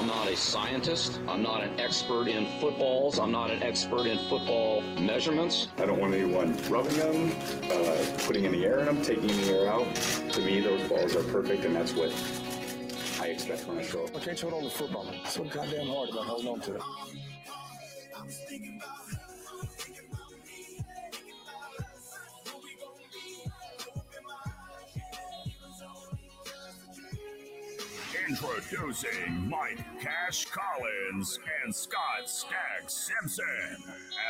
I'm not a scientist. I'm not an expert in footballs. I'm not an expert in football measurements. I don't want anyone rubbing them, putting in the air in them, taking the air out. To me, those balls are perfect, and that's what I expect when I throw. I can't hold on to football. It's so goddamn hard about holding on to it. Introducing Mike Cash Collins and Scott Stagg Simpson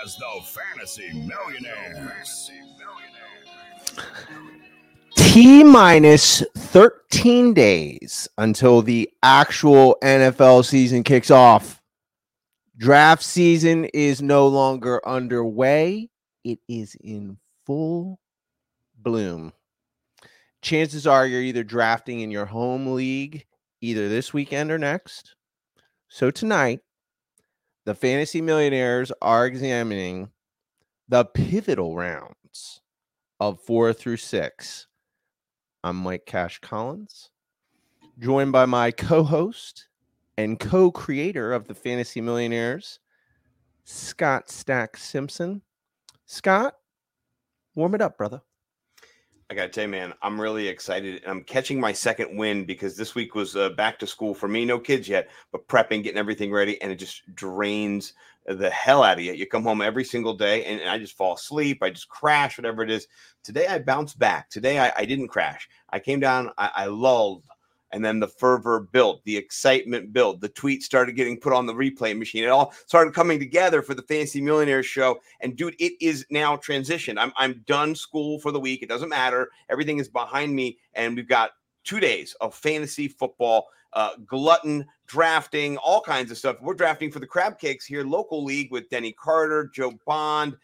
as the Fantasy Millionaires. T-minus 13 days until the actual NFL season kicks off. Draft season is no longer underway. It is in full bloom. Chances are you're either drafting in your home league either this weekend or next. So tonight, the Fantasy Millionaires are examining the pivotal rounds of 4 through 6. I'm Mike Cash Collins, joined by my co-host and co-creator of the Fantasy Millionaires, Scott Stagg Simpson. Scott, warm it up, brother. I got to tell you, man, I'm really excited. I'm catching my second wind because this week was back to school for me. No kids yet, but prepping, getting everything ready, and it just drains the hell out of you. You come home every single day, and I just fall asleep. I just crash, whatever it is. Today, I bounced back. Today, I didn't crash. I came down. I lulled. And then the fervor built, the excitement built, the tweets started getting put on the replay machine. It all started coming together for the Fantasy Millionaires show. And dude, it is now transitioned. I'm done school for the week. It doesn't matter. Everything is behind me. And we've got 2 days of fantasy football, glutton, drafting, all kinds of stuff. We're drafting for the Crab Cakes here, local league with Denny Carter, Joe Bond,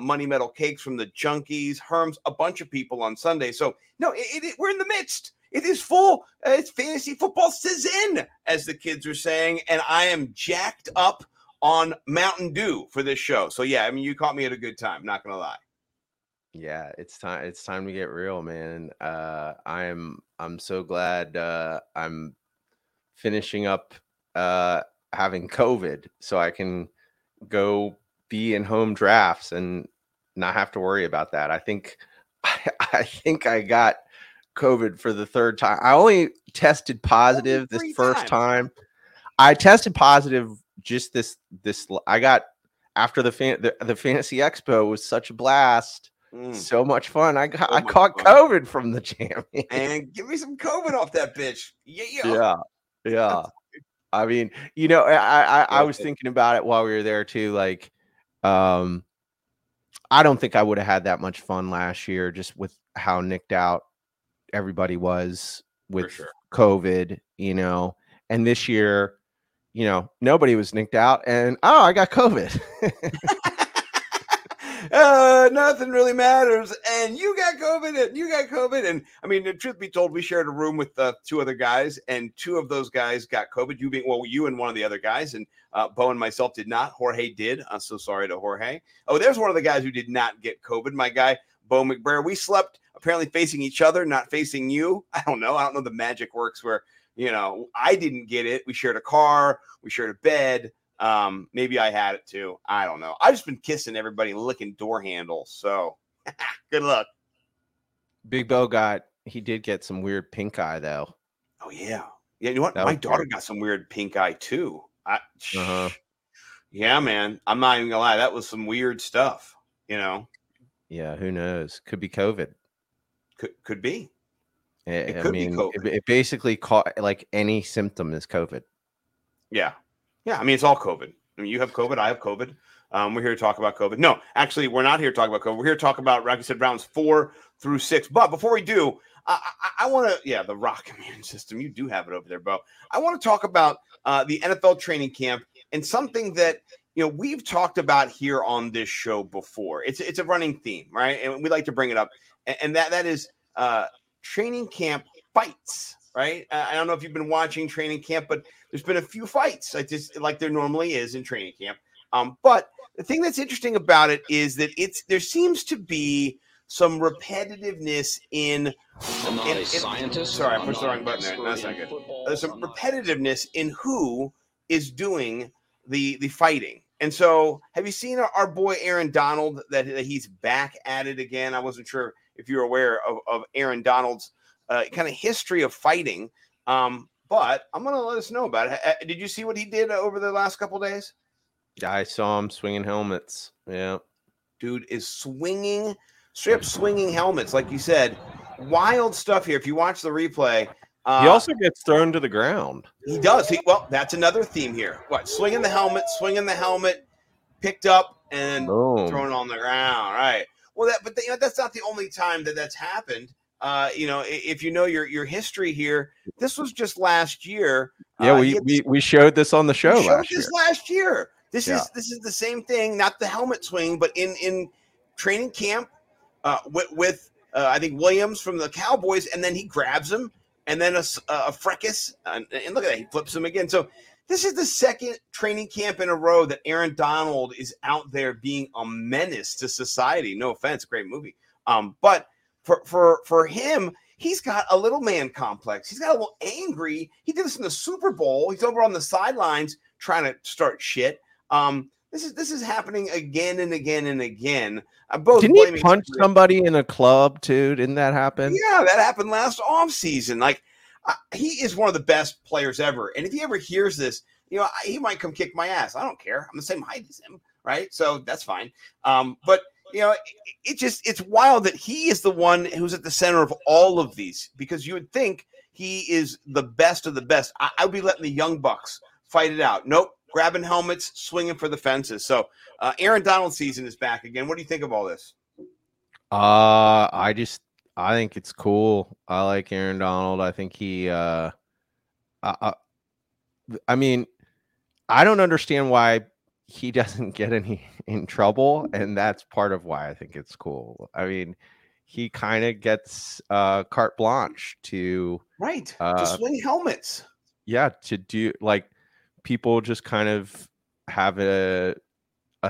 Money Metal Cakes from the Junkies, Herms, a bunch of people on Sunday. So no, we're in the midst. It is full. It's fantasy football season, as the kids are saying. And I am jacked up on Mountain Dew for this show. So, yeah, I mean, you caught me at a good time. Not going to lie. Yeah, it's time. It's time to get real, man. I'm so glad I'm finishing up having COVID so I can go be in home drafts and not have to worry about that. I think I got COVID for the third time. I only tested positive this first time. I tested positive just this. I got after the Fantasy Expo was such a blast. So much fun. I caught COVID from the jam. And give me some COVID off that bitch. Yeah. I mean, you know, I was thinking about it while we were there too. Like, I don't think I would have had that much fun last year just with how nicked out everybody was with COVID, you know, and this year, you know, nobody was nicked out and, oh, I got COVID. Nothing really matters. And you got COVID. And I mean, the truth be told, we shared a room with 2 other guys and 2 of those guys got COVID. You and one of the other guys, and Bo and myself did not. Jorge did. I'm so sorry to Jorge. Oh, there's one of the guys who did not get COVID. My guy, Bo McBrayer. We slept apparently facing each other, not facing you. I don't know the magic works where, you know, I didn't get it. We shared a car. We shared a bed. Maybe I had it too. I don't know. I've just been kissing everybody, licking door handles. So good luck. Big Bo did get some weird pink eye though. Oh yeah. Yeah. You know what? My daughter got some weird pink eye too. Yeah, man. I'm not even gonna lie. That was some weird stuff, you know? Yeah. Who knows? Could be COVID. Could be. It could be COVID. It basically caught like any symptom is COVID. Yeah. I mean, it's all COVID. I mean, you have COVID. I have COVID. We're here to talk about COVID. No, actually, we're not here to talk about COVID. We're here to talk about, like I said, rounds 4 through 6. But before we do, I want to, the rock immune system. You do have it over there, Bo. I want to talk about the NFL training camp and something that, you know, we've talked about here on this show before. It's a running theme, right? And we like to bring it up. And that is training camp fights, right? I don't know if you've been watching training camp, but there's been a few fights like there normally is in training camp. But the thing that's interesting about it is that there seems to be some repetitiveness in. I'm not a scientist. Sorry, I pushed the wrong button there. That's not good. There's some repetitiveness in who is doing the fighting. And so have you seen our boy Aaron Donald, that he's back at it again? I wasn't sure if you're aware of Aaron Donald's kind of history of fighting, but I'm going to let us know about it. Did you see what he did over the last couple of days? I saw him swinging helmets. Yeah. Dude is swinging, straight up swinging helmets, like you said. Wild stuff here. If you watch the replay. He also gets thrown to the ground. He does. Well, that's another theme here. What? Swinging the helmet, picked up, and thrown on the ground. Right. Well, that's not the only time that's happened. If you know your history here, this was just last year. Yeah, we showed this on the show. We showed this last year. This is the same thing. Not the helmet swing, but in training camp with I think Williams from the Cowboys, and then he grabs him. And then a fracas, and look at that, he flips him again. So this is the second training camp in a row that Aaron Donald is out there being a menace to society. No offense, great movie. But for him, he's got a little man complex. He's got a little angry. He did this in the Super Bowl. He's over on the sidelines trying to start shit. This is happening again and again and again. Didn't he punch somebody in a club too? Didn't that happen? Yeah, that happened last offseason. Like, he is one of the best players ever. And if he ever hears this, he might come kick my ass. I don't care. I'm the same height as him, right? So that's fine. It's wild that he is the one who's at the center of all of these, because you would think he is the best of the best. I would be letting the Young Bucks fight it out. Nope. Grabbing helmets, swinging for the fences. So Aaron Donald's season is back again. What do you think of all this? I think it's cool. I like Aaron Donald. I think he, I don't understand why he doesn't get any in trouble. And that's part of why I think it's cool. I mean, he kind of gets carte blanche to swing helmets. Yeah. To do like, people just kind of have a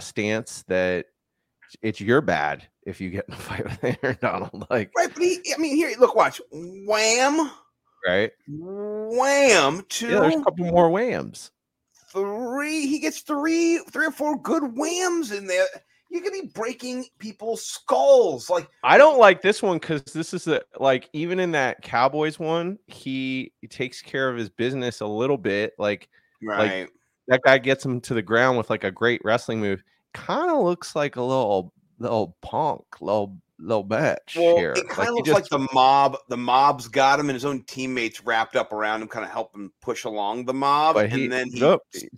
stance that it's your bad if you get in a fight with Aaron Donald. Like, right, but here, look, watch. Wham. Right. Wham. Two. Yeah, there's a couple more whams. Three. He gets three or four good whams in there. You could be breaking people's skulls. Like, I don't like this one because this is even in that Cowboys one, he takes care of his business a little bit. Like, right. Like, that guy gets him to the ground with like a great wrestling move. Kind of looks like a little punk, little bitch here. It kind of looks like the mob. The mob's got him, and his own teammates wrapped up around him, kind of help him push along the mob. But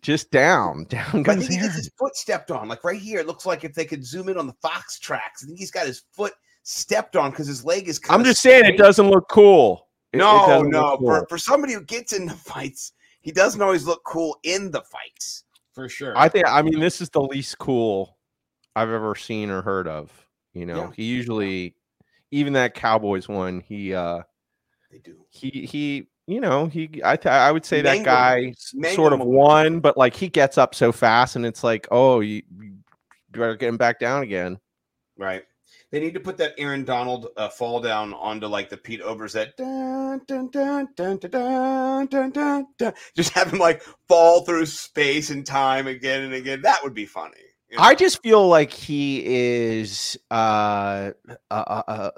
just down. But I think he gets his foot stepped on, like right here. It looks like if they could zoom in on the Fox tracks, I think he's got his foot stepped on because his leg is. I'm just saying it doesn't look cool. No. Cool. For somebody who gets into fights. He doesn't always look cool in the fights, for sure. I mean, this is the least cool I've ever seen or heard of. Yeah. He usually, even that Cowboys one, they do. I would say that guy sort of won, but like he gets up so fast, and it's like, oh, you better get him back down again, right? They need to put that Aaron Donald fall down onto like the Pete Overzet. Dun, dun, dun, dun, dun, dun, dun, dun. Just have him like fall through space and time again and again. That would be funny. I just feel like he is like a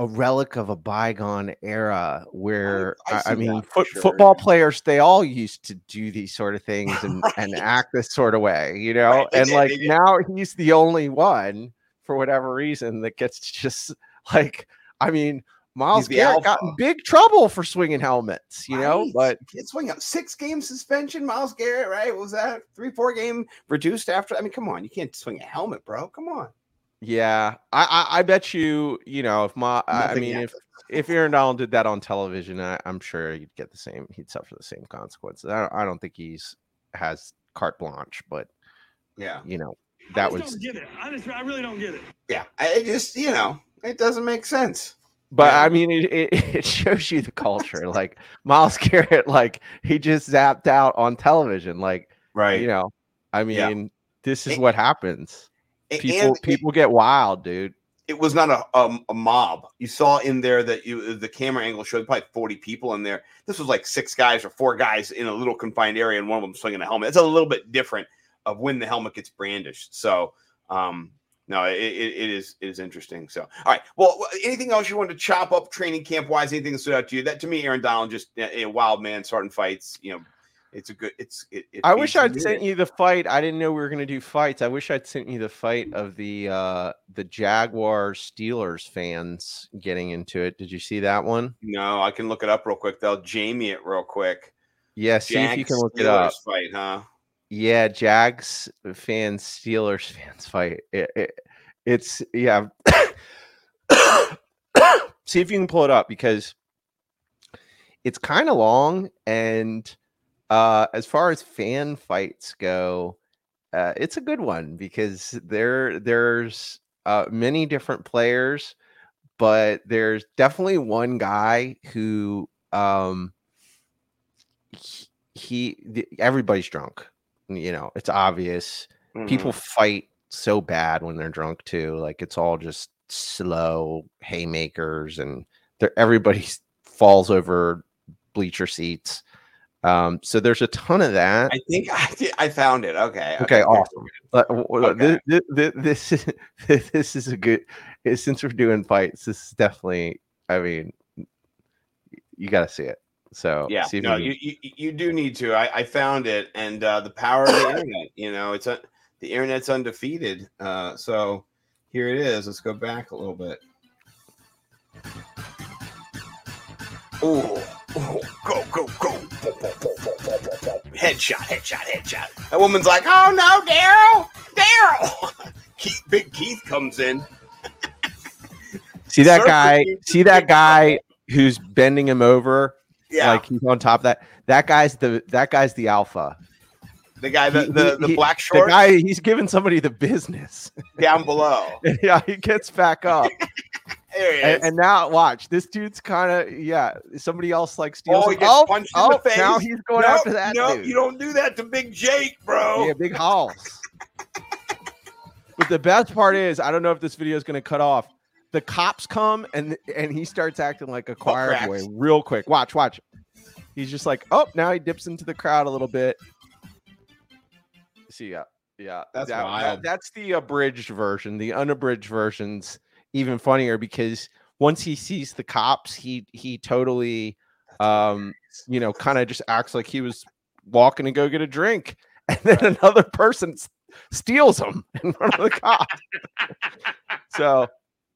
relic of a bygone era where, football players, they all used to do these sort of things and act this sort of way, Right. And like now he's the only one. For whatever reason, that gets to just like, Myles Garrett got in big trouble for swinging helmets, but it's swing up 6-game suspension. Myles Garrett, right? What was that 3-4 game reduced after? Come on, you can't swing a helmet, bro. Come on. Yeah, I bet you, if Aaron Donald did that on television, I'm sure he'd suffer the same consequences. I don't think has carte blanche, but yeah, I just don't get it. I really don't get it. Yeah, I just, it doesn't make sense. But yeah. It shows you the culture. Like Myles Garrett, like he just zapped out on television. Like, right? This is what happens. People get wild, dude. it was not a mob. You saw in there that the camera angle showed probably 40 people in there. This was like 6 guys or 4 guys in a little confined area, and one of them swinging a helmet. It's a little bit different of when the helmet gets brandished. So, no, it is interesting. So, all right. Well, anything else you want to chop up training camp wise? Anything that stood out to you? That to me, Aaron Donald, just a wild man starting fights. You know, it's a good. I wish I'd sent you the fight. I didn't know we were going to do fights. I wish I'd sent you the fight of the Jaguars Steelers fans getting into it. Did you see that one? No, I can look it up real quick. They'll Jamie it real quick. Yeah, see Jags, if you can look Steelers it up. Fight, huh? Yeah, Jags fans, Steelers fans fight. It's yeah. See if you can pull it up because it's kind of long, and as far as fan fights go, it's a good one because there's many different players, but there's definitely one guy who everybody's drunk. You know, it's obvious. Mm-hmm. People fight so bad when they're drunk too. Like it's all just slow haymakers, and everybody falls over bleacher seats. So there's a ton of that. I think I found it. Okay. Awesome. Okay. This is a good. Since we're doing fights, this is definitely. I mean, you got to see it. So yeah, no, you do need to. I found it, and the power of the internet. You know, it's the internet's undefeated. So here it is. Let's go back a little bit. Oh, go! Headshot! That woman's like, "Oh no, Daryl!" Big Keith comes in. See that guy? See that guy who's bending him over? Yeah, like he's on top of that. That guy's the alpha. The guy, the black shorts. The guy, he's giving somebody the business down below. Yeah, he gets back up. There he is. And now watch, this dude's kind of somebody else like steals. Oh, he gets punched in the face. Now he's going after that. No, dude. You don't do that to Big Jake, bro. Yeah, Big Halls. But the best part is, I don't know if this video is going to cut off. The cops come and he starts acting like a choir boy real quick. Watch. He's just like, oh, now he dips into the crowd a little bit. See, yeah, that's wild. That's the abridged version. The unabridged version's even funnier because once he sees the cops, he totally, kind of just acts like he was walking to go get a drink, and then another person steals him in front of the cop. So.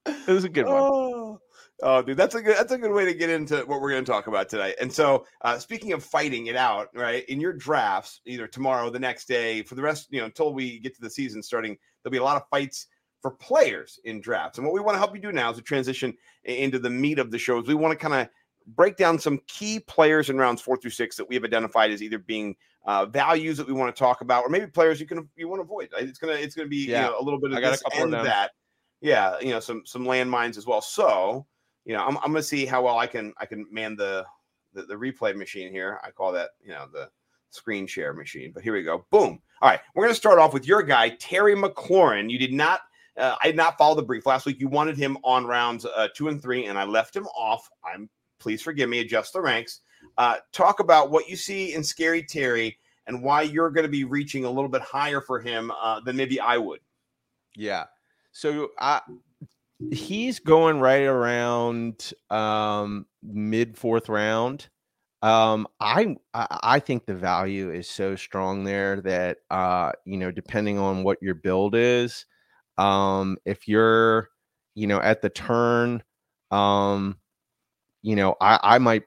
It was a good one. Oh, dude, that's a good way to get into what we're going to talk about today. And so, speaking of fighting it out, right, in your drafts, either tomorrow, the next day, for the rest, until we get to the season starting, there'll be a lot of fights for players in drafts. And what we want to help you do now is to transition into the meat of the show. Is we want to kind of break down some key players in rounds 4 through 6 that we have identified as either being values that we want to talk about, or maybe players you want to avoid. It's gonna be a little bit of this and that. Yeah, some landmines as well. So, I'm gonna see how well I can man the replay machine here. I call that the screen share machine. But here we go. Boom. All right, we're gonna start off with your guy Terry McLaurin. You did not. I did not follow the brief last week. You wanted him on rounds 2 and 3, and I left him off. Please forgive me. Adjust the ranks. Talk about what you see in Scary Terry and why you're gonna be reaching a little bit higher for him than maybe I would. Yeah. So he's going right around mid 4th round. I think the value is so strong there that depending on what your build is, if you're at the turn, I might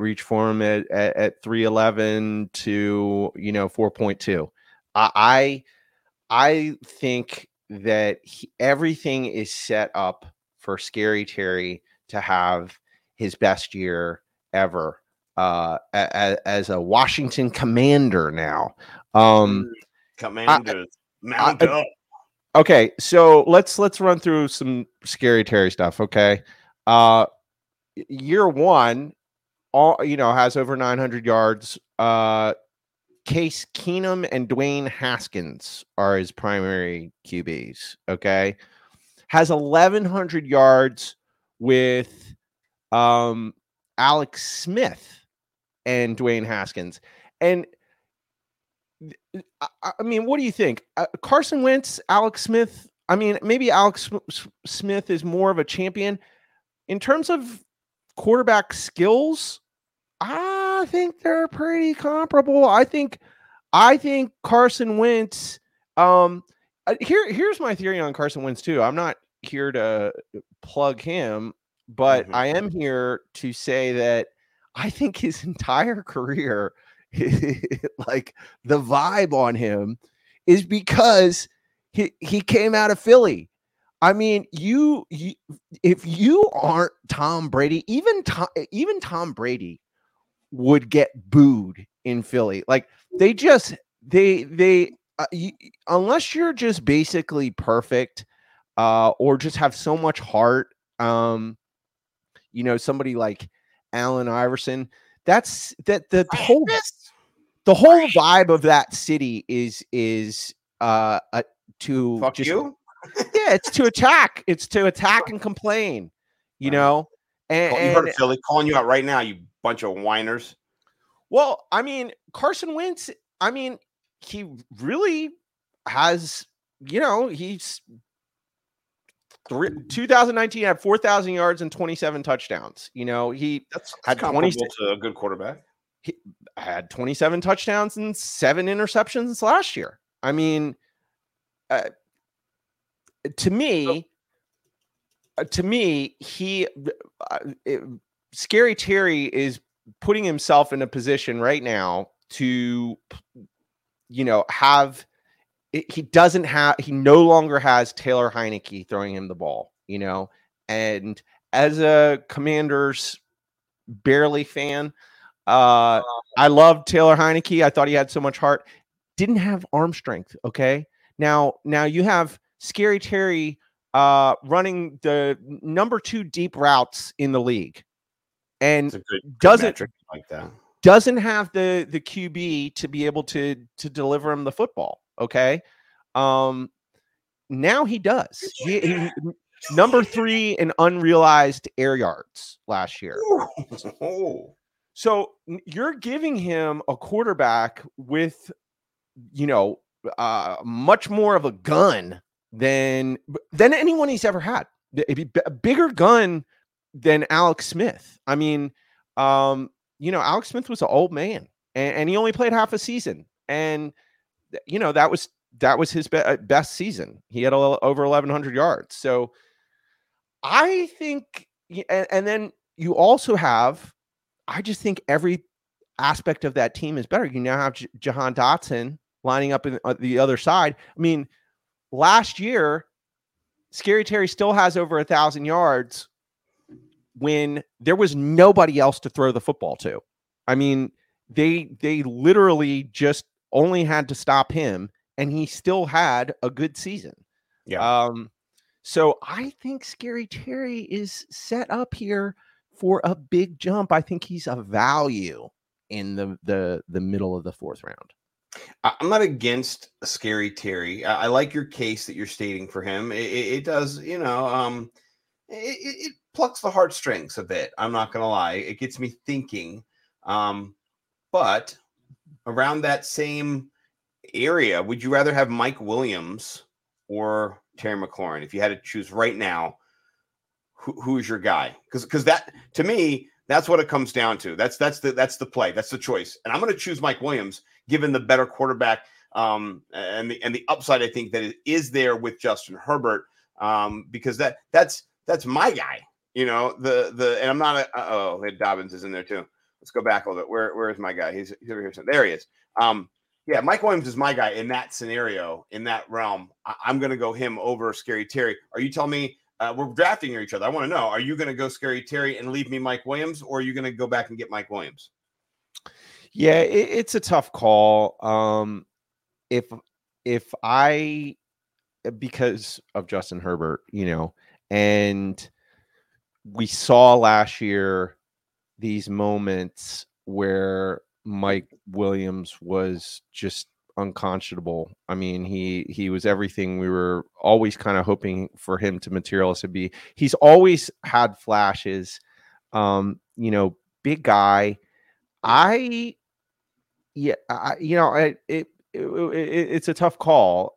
reach for him at 311 to 4.2. I think that everything is set up for Scary Terry to have his best year ever as a Washington Commander now. Commanders, mount up. Okay, so let's run through some Scary Terry stuff. Okay, year one, has over 900 yards. Case Keenum and Dwayne Haskins are his primary QBs. Okay. has 1,100 yards with Alex Smith and Dwayne Haskins. And I mean, what do you think? Carson Wentz, Alex Smith. I mean, maybe Alex Smith is more of a champion in terms of quarterback skills. I think they're pretty comparable. I think Carson Wentz. Here's my theory on Carson Wentz too. I'm not here to plug him, but I am here to say that I think his entire career, like the vibe on him, is because he came out of Philly. I mean, you if you aren't Tom Brady, even Tom Brady would get booed in Philly. Like they unless you're just basically perfect or just have so much heart, somebody like Allen Iverson. That's the whole vibe of that city is to fuck just, you. Yeah, it's to attack. It's to attack and complain. You know, and you heard of Philly calling you out right now. You bunch of whiners. Well, I mean, Carson Wentz. I mean, he really has. You know, he's 2019 had 4,000 yards and 27 touchdowns. You know, that's had 20 to a good quarterback. He had 27 touchdowns and 7 interceptions last year. I mean, to me, he Scary Terry is putting himself in a position right now to, have. He no longer has Taylor Heinicke throwing him the ball, and as a Commanders barely fan, I loved Taylor Heinicke. I thought he had so much heart, didn't have arm strength. Okay. Now you have Scary Terry, running the number 2 deep routes in the league and good doesn't like that. Doesn't have the QB to be able to deliver him the football. Okay. Now he does. He number 3 in unrealized air yards last year. Oh. So you're giving him a quarterback with, much more of a gun than anyone he's ever had. It'd be a bigger gun than Alex Smith. I mean, Alex Smith was an old man and he only played half a season. And that was his best season. He had over 1,100 yards. So I think, and then you also have, I just think every aspect of that team is better. You now have Jahan Dotson lining up in the other side. I mean, last year, Scary Terry still has over 1,000 yards when there was nobody else to throw the football to. I mean, they literally just only had to stop him, and he still had a good season. Yeah. So I think Scary Terry is set up here for a big jump. I think he's a value in the middle of the 4th round. I'm not against Scary Terry. I like your case that you're stating for him. It does, it plucks the heartstrings a bit. I'm not going to lie. It gets me thinking. But around that same area, would you rather have Mike Williams or Terry McLaurin? If you had to choose right now, who's your guy? Because that, to me, that's what it comes down to. That's the play. That's the choice. And I'm going to choose Mike Williams, given the better quarterback and the upside, I think, that is there with Justin Herbert, because that's my guy. And I'm not Dobbins is in there too. Let's go back a little bit. Where is my guy? He's over here. There he is. Yeah, Mike Williams is my guy in that scenario, in that realm. I'm going to go him over Scary Terry. Are you telling me we're drafting each other? I want to know, are you going to go Scary Terry and leave me Mike Williams, or are you going to go back and get Mike Williams? Yeah, it's a tough call. If I, because of Justin Herbert, and we saw last year these moments where Mike Williams was just unconscionable. I mean, he was everything we were always kind of hoping for him to materialize to be. He's always had flashes, you know, big guy. It's a tough call.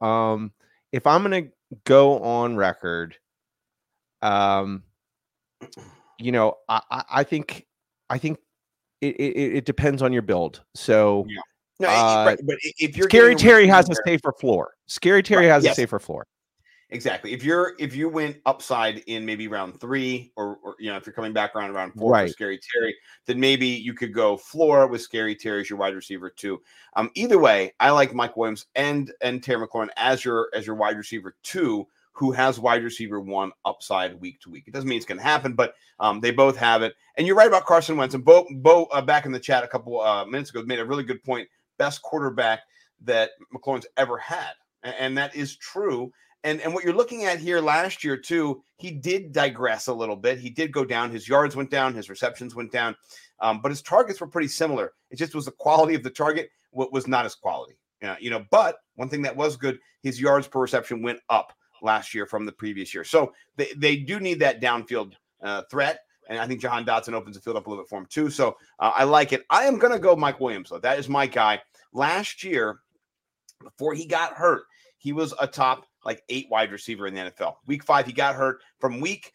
If I'm going to go on record, you know, I think it depends on your build. So, yeah. No, right, but if you're Scary Terry has a safer floor. Scary Terry has a safer floor. Exactly. If you went upside in maybe round 3 or you know, if you're coming back around round 4 for Scary Terry, then maybe you could go floor with Scary Terry as your wide receiver too. Either way, I like Mike Williams and Terry McLaurin as your wide receiver 2, who has wide receiver 1 upside week to week. It doesn't mean it's going to happen, but they both have it. And you're right about Carson Wentz. And Bo, back in the chat a couple minutes ago made a really good point. Best quarterback that McLaurin's ever had. And that is true. And what you're looking at here last year, too, he did digress a little bit. He did go down. His yards went down. His receptions went down. But his targets were pretty similar. It just was the quality of the target was not his quality. You know, but one thing that was good, his yards per reception went up last year from the previous year. So they do need that downfield threat. And I think Jahan Dotson opens the field up a little bit for him, too. So I like it. I am going to go Mike Williams, though. That is my guy. Last year, before he got hurt, he was a top, 8 wide receiver in the NFL. Week 5, he got hurt. From week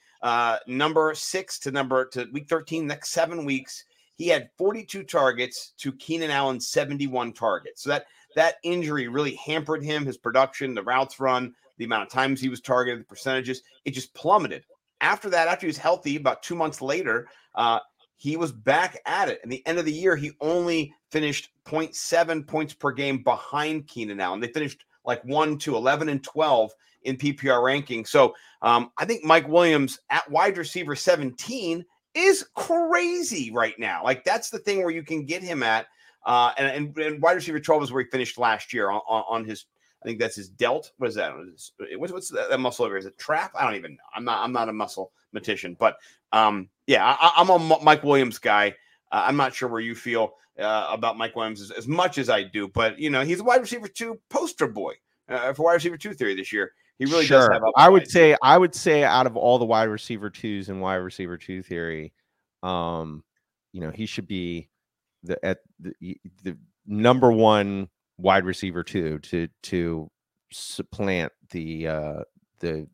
number 6 to week 13, next 7 weeks, he had 42 targets to Keenan Allen's 71 targets. So that injury really hampered him, his production, the routes run, the amount of times he was targeted, the percentages. It just plummeted. After that, after he was healthy, about 2 months later, he was back at it. At the end of the year, he only finished 0.7 points per game behind Keenan Allen. They finished 1-2, 11 and 12 in PPR ranking. So I think Mike Williams at wide receiver 17 is crazy right now. That's the thing where you can get him at. And wide receiver 12 is where he finished last year on his – I think that's his delt. What is that? What's that muscle over here? Is it trap? I don't even know. I'm not a muscle mathematician, but I'm a Mike Williams guy. I'm not sure where you feel about Mike Williams as much as I do, but you know, he's a wide receiver 2 poster boy for wide receiver 2 theory this year. He really does have upside. I would say out of all the wide receiver 2s in wide receiver 2 theory, you know, he should be the number 1 wide receiver 2 to supplant the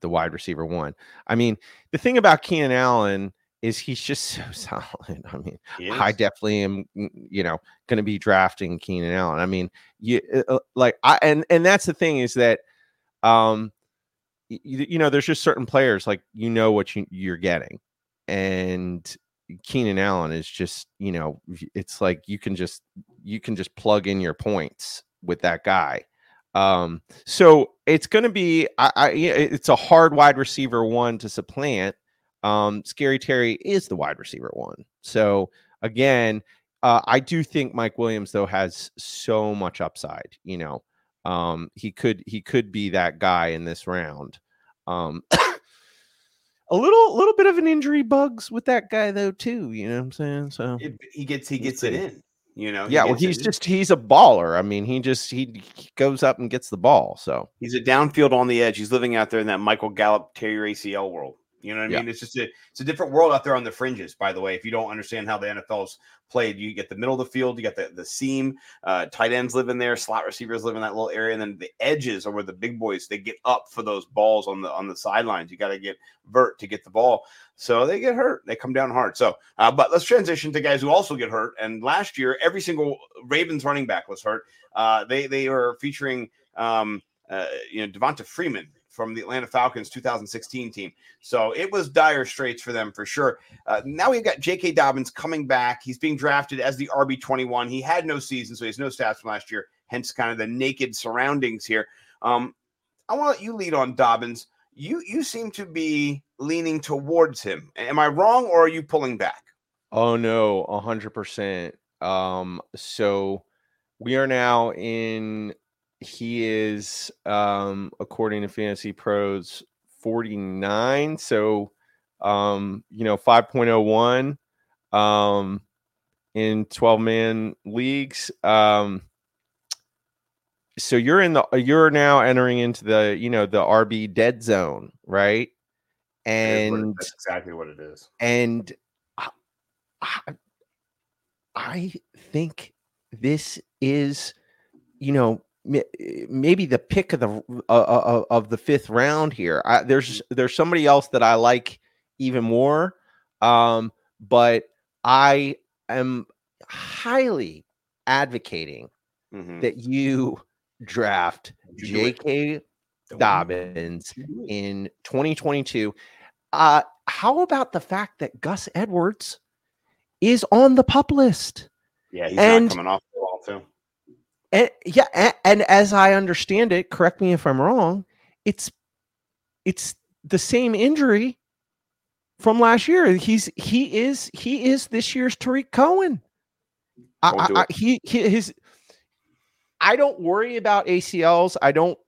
wide receiver 1. I mean, the thing about Keenan Allen is he's just so solid. I mean, I definitely am, you know, going to be drafting Keenan Allen. I mean, and that's the thing is that, you know, there's just certain players, you know, what you're getting, and Keenan Allen is just, you know, it's you can just plug in your points with that guy. So it's going to be, it's a hard wide receiver 1 to supplant. Scary Terry is the wide receiver 1. So again, I do think Mike Williams though has so much upside, you know, he could be that guy in this round. A little bit of an injury bugs with that guy though too, you know what I'm saying? So he gets it in. You know, he's a baller. I mean, he goes up and gets the ball. So he's a downfield on the edge. He's living out there in that Michael Gallup, Terry ACL world. You know what I mean? It's just it's a different world out there on the fringes, by the way. If you don't understand how the NFL's played, you get the middle of the field, you got the seam, tight ends live in there, slot receivers live in that little area, and then the edges are where the big boys, they get up for those balls on the sidelines. You got to get vert to get the ball. So they get hurt. They come down hard. So, but let's transition to guys who also get hurt. And last year, every single Ravens running back was hurt. They are featuring, you know, Devonta Freeman from the Atlanta Falcons 2016 team. So it was dire straits for them for sure. Now we've got J.K. Dobbins coming back. He's being drafted as the RB21. He had no season, so he has no stats from last year, hence kind of the naked surroundings here. I want to let you lead on Dobbins. You seem to be leaning towards him. Am I wrong, or are you pulling back? Oh, no, 100%. So we are now in – he is, according to Fantasy Pros, 49. So, you know, 5.01 in 12-man leagues. So you're now entering into the, you know, the RB dead zone, right? And that's exactly what it is. And I think this is, you know, maybe the pick of the fifth round here. There's somebody else that I like even more, but I am highly advocating that you draft J.K. Dobbins in 2022. How about the fact that Gus Edwards is on the PUP list? Yeah, he's not coming off the ball too. And yeah, and as I understand it, correct me if I'm wrong, it's the same injury from last year. He is this year's Tariq Cohen. I don't worry about ACLs.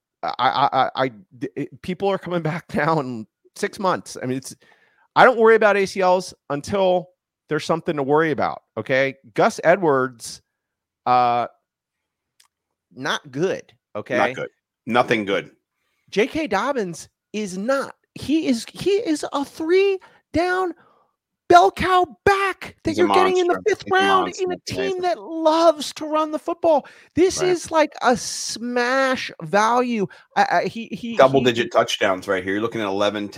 People are coming back now in 6 months. I mean, I don't worry about ACLs until there's something to worry about. Okay. Gus Edwards, not good. Okay. Not good. Nothing good. J.K. Dobbins is not. He is a 3-down bell cow back that you're getting in the fifth round in a team that loves to run the football. This is like a smash value. He double-digit touchdowns right here. You're looking at 11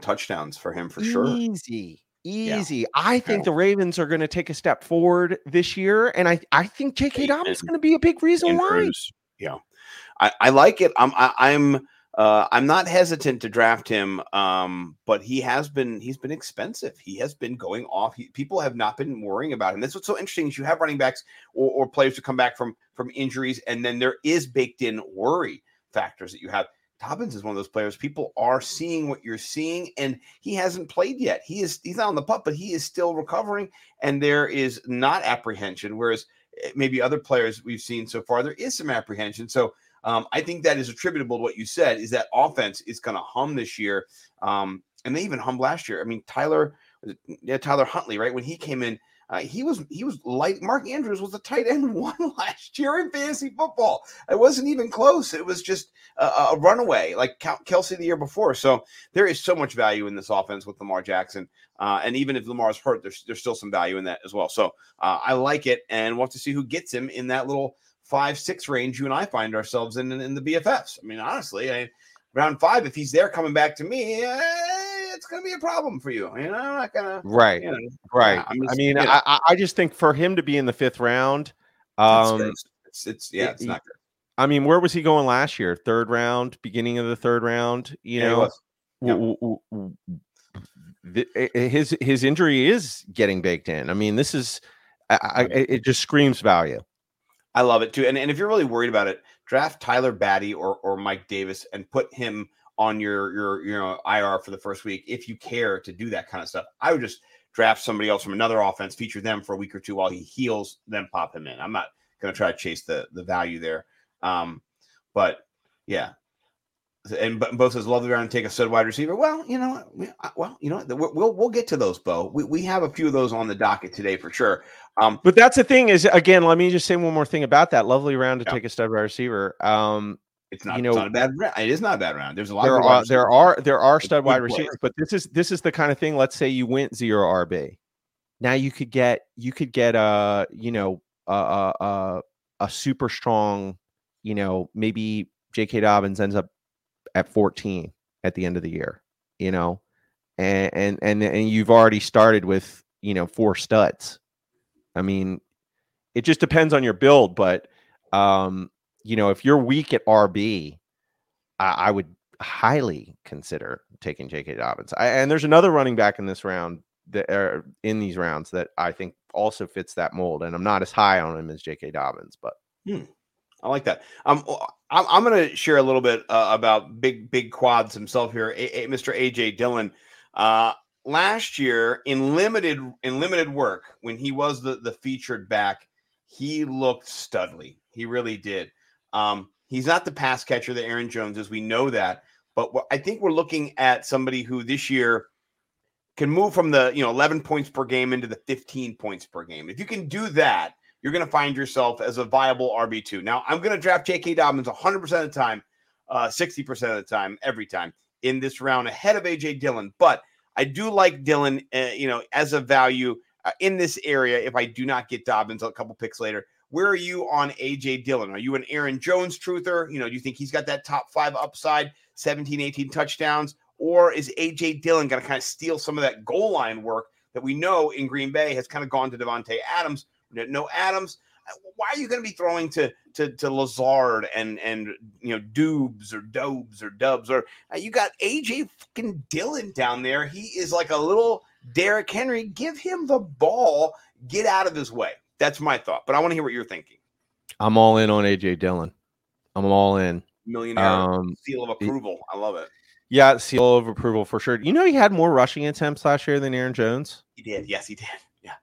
touchdowns for him for sure. Easy. Yeah. I think the Ravens are going to take a step forward this year, and I think J.K. Dobbins is going to be a big reason why. Yeah, I like it. I'm not hesitant to draft him, but he's been expensive. He has been going off. People have not been worrying about him. That's what's so interesting is you have running backs or players who come back from injuries, and then there is baked-in worry factors that you have. Dobbins is one of those players. People are seeing what you're seeing, and he hasn't played yet. He's not on the PUP, but he is still recovering, and there is not apprehension, whereas maybe other players we've seen so far, there is some apprehension. So, I think that is attributable to what you said is that offense is going to hum this year. And they even hummed last year. I mean, Tyler Huntley, right? When he came in, he was like Mark Andrews was the tight end one last year in fantasy football. It wasn't even close. It was just a runaway like Kelsey the year before. So there is so much value in this offense with Lamar Jackson. And even if Lamar's hurt, there's still some value in that as well. So I like it. And we'll have to see who gets him in that little 5-6 range you and I find ourselves in the BFFs. I mean, honestly, round 5, if he's there coming back to me, it's going to be a problem for you. You know, I'm not going to. Right. You know, right. I just think for him to be in the fifth round. It's not good. I mean, where was he going last year? Third round, beginning of the third round, his injury is getting baked in. I mean, this is, it just screams value. I love it too. And if you're really worried about it, draft Tyler Batty or Mike Davis and put him on your IR for the first week if you care to do that kind of stuff. I would just draft somebody else from another offense, feature them for a week or two while he heals, then pop him in. I'm not going to try to chase the value there. But yeah. And Bo says, love the round and take a stud wide receiver. We'll get to those, Bo. We have a few of those on the docket today for sure. But that's the thing is, again, let me just say one more thing about that lovely round to take a stud wide receiver. It is not a bad round. There's a lot. There are stud wide receivers, but this is the kind of thing. Let's say you went 0 RB. Now you could get a super strong, maybe J.K. Dobbins ends up at 14 at the end of the year, and you've already started with 4 studs. I mean, it just depends on your build, but if you're weak at RB, I would highly consider taking J.K. Dobbins. And there's another running back in this round that are in these rounds that I think also fits that mold, and I'm not as high on him as J.K. Dobbins, but I like that. I'm going to share a little bit about big quads himself here, Mr. A.J. Dillon. Last year, in limited work, when he was the featured back, he looked studly. He really did. He's not the pass catcher that Aaron Jones is. We know that. But I think we're looking at somebody who this year can move from the 11 points per game into the 15 points per game. If you can do that, you're going to find yourself as a viable RB2. Now, I'm going to draft J.K. Dobbins 100% of the time, 60% of the time, every time in this round ahead of A.J. Dillon. But I do like Dillon, as a value in this area if I do not get Dobbins a couple picks later. Where are you on A.J. Dillon? Are you an Aaron Jones truther? You know, do you think he's got that top five upside, 17, 18 touchdowns? Or is A.J. Dillon going to kind of steal some of that goal line work that we know in Green Bay has kind of gone to Devontae Adams? No Adams. Why are you going to be throwing to Lazard and Dubes or Dobes or Dubs? Or you got A.J. fucking Dillon down there. He is like a little Derrick Henry. Give him the ball. Get out of his way. That's my thought, but I want to hear what you're thinking. I'm all in on A.J. Dillon. I'm all in. Millionaire seal of approval. I love it. Yeah, seal of approval for sure. You know, he had more rushing attempts last year than Aaron Jones. He did. Yes, he did. Yeah.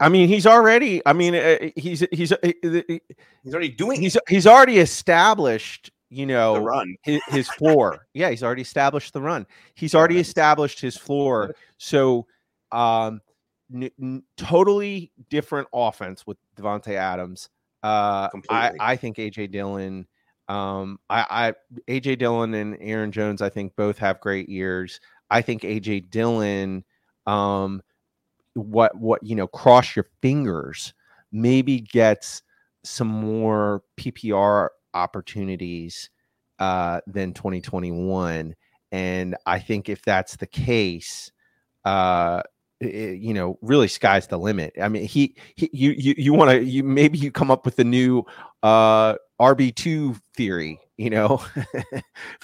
I mean, he's already established, the run. his floor. Yeah, he's already established the run. He's already established his floor. So, totally different offense with Devontae Adams. I think A.J. Dillon, A.J. Dillon and Aaron Jones, I think both have great years. I think A.J. Dillon, cross your fingers, maybe gets some more PPR opportunities than 2021. And I think if that's the case, really sky's the limit. I mean, maybe you come up with the new RB2 theory, because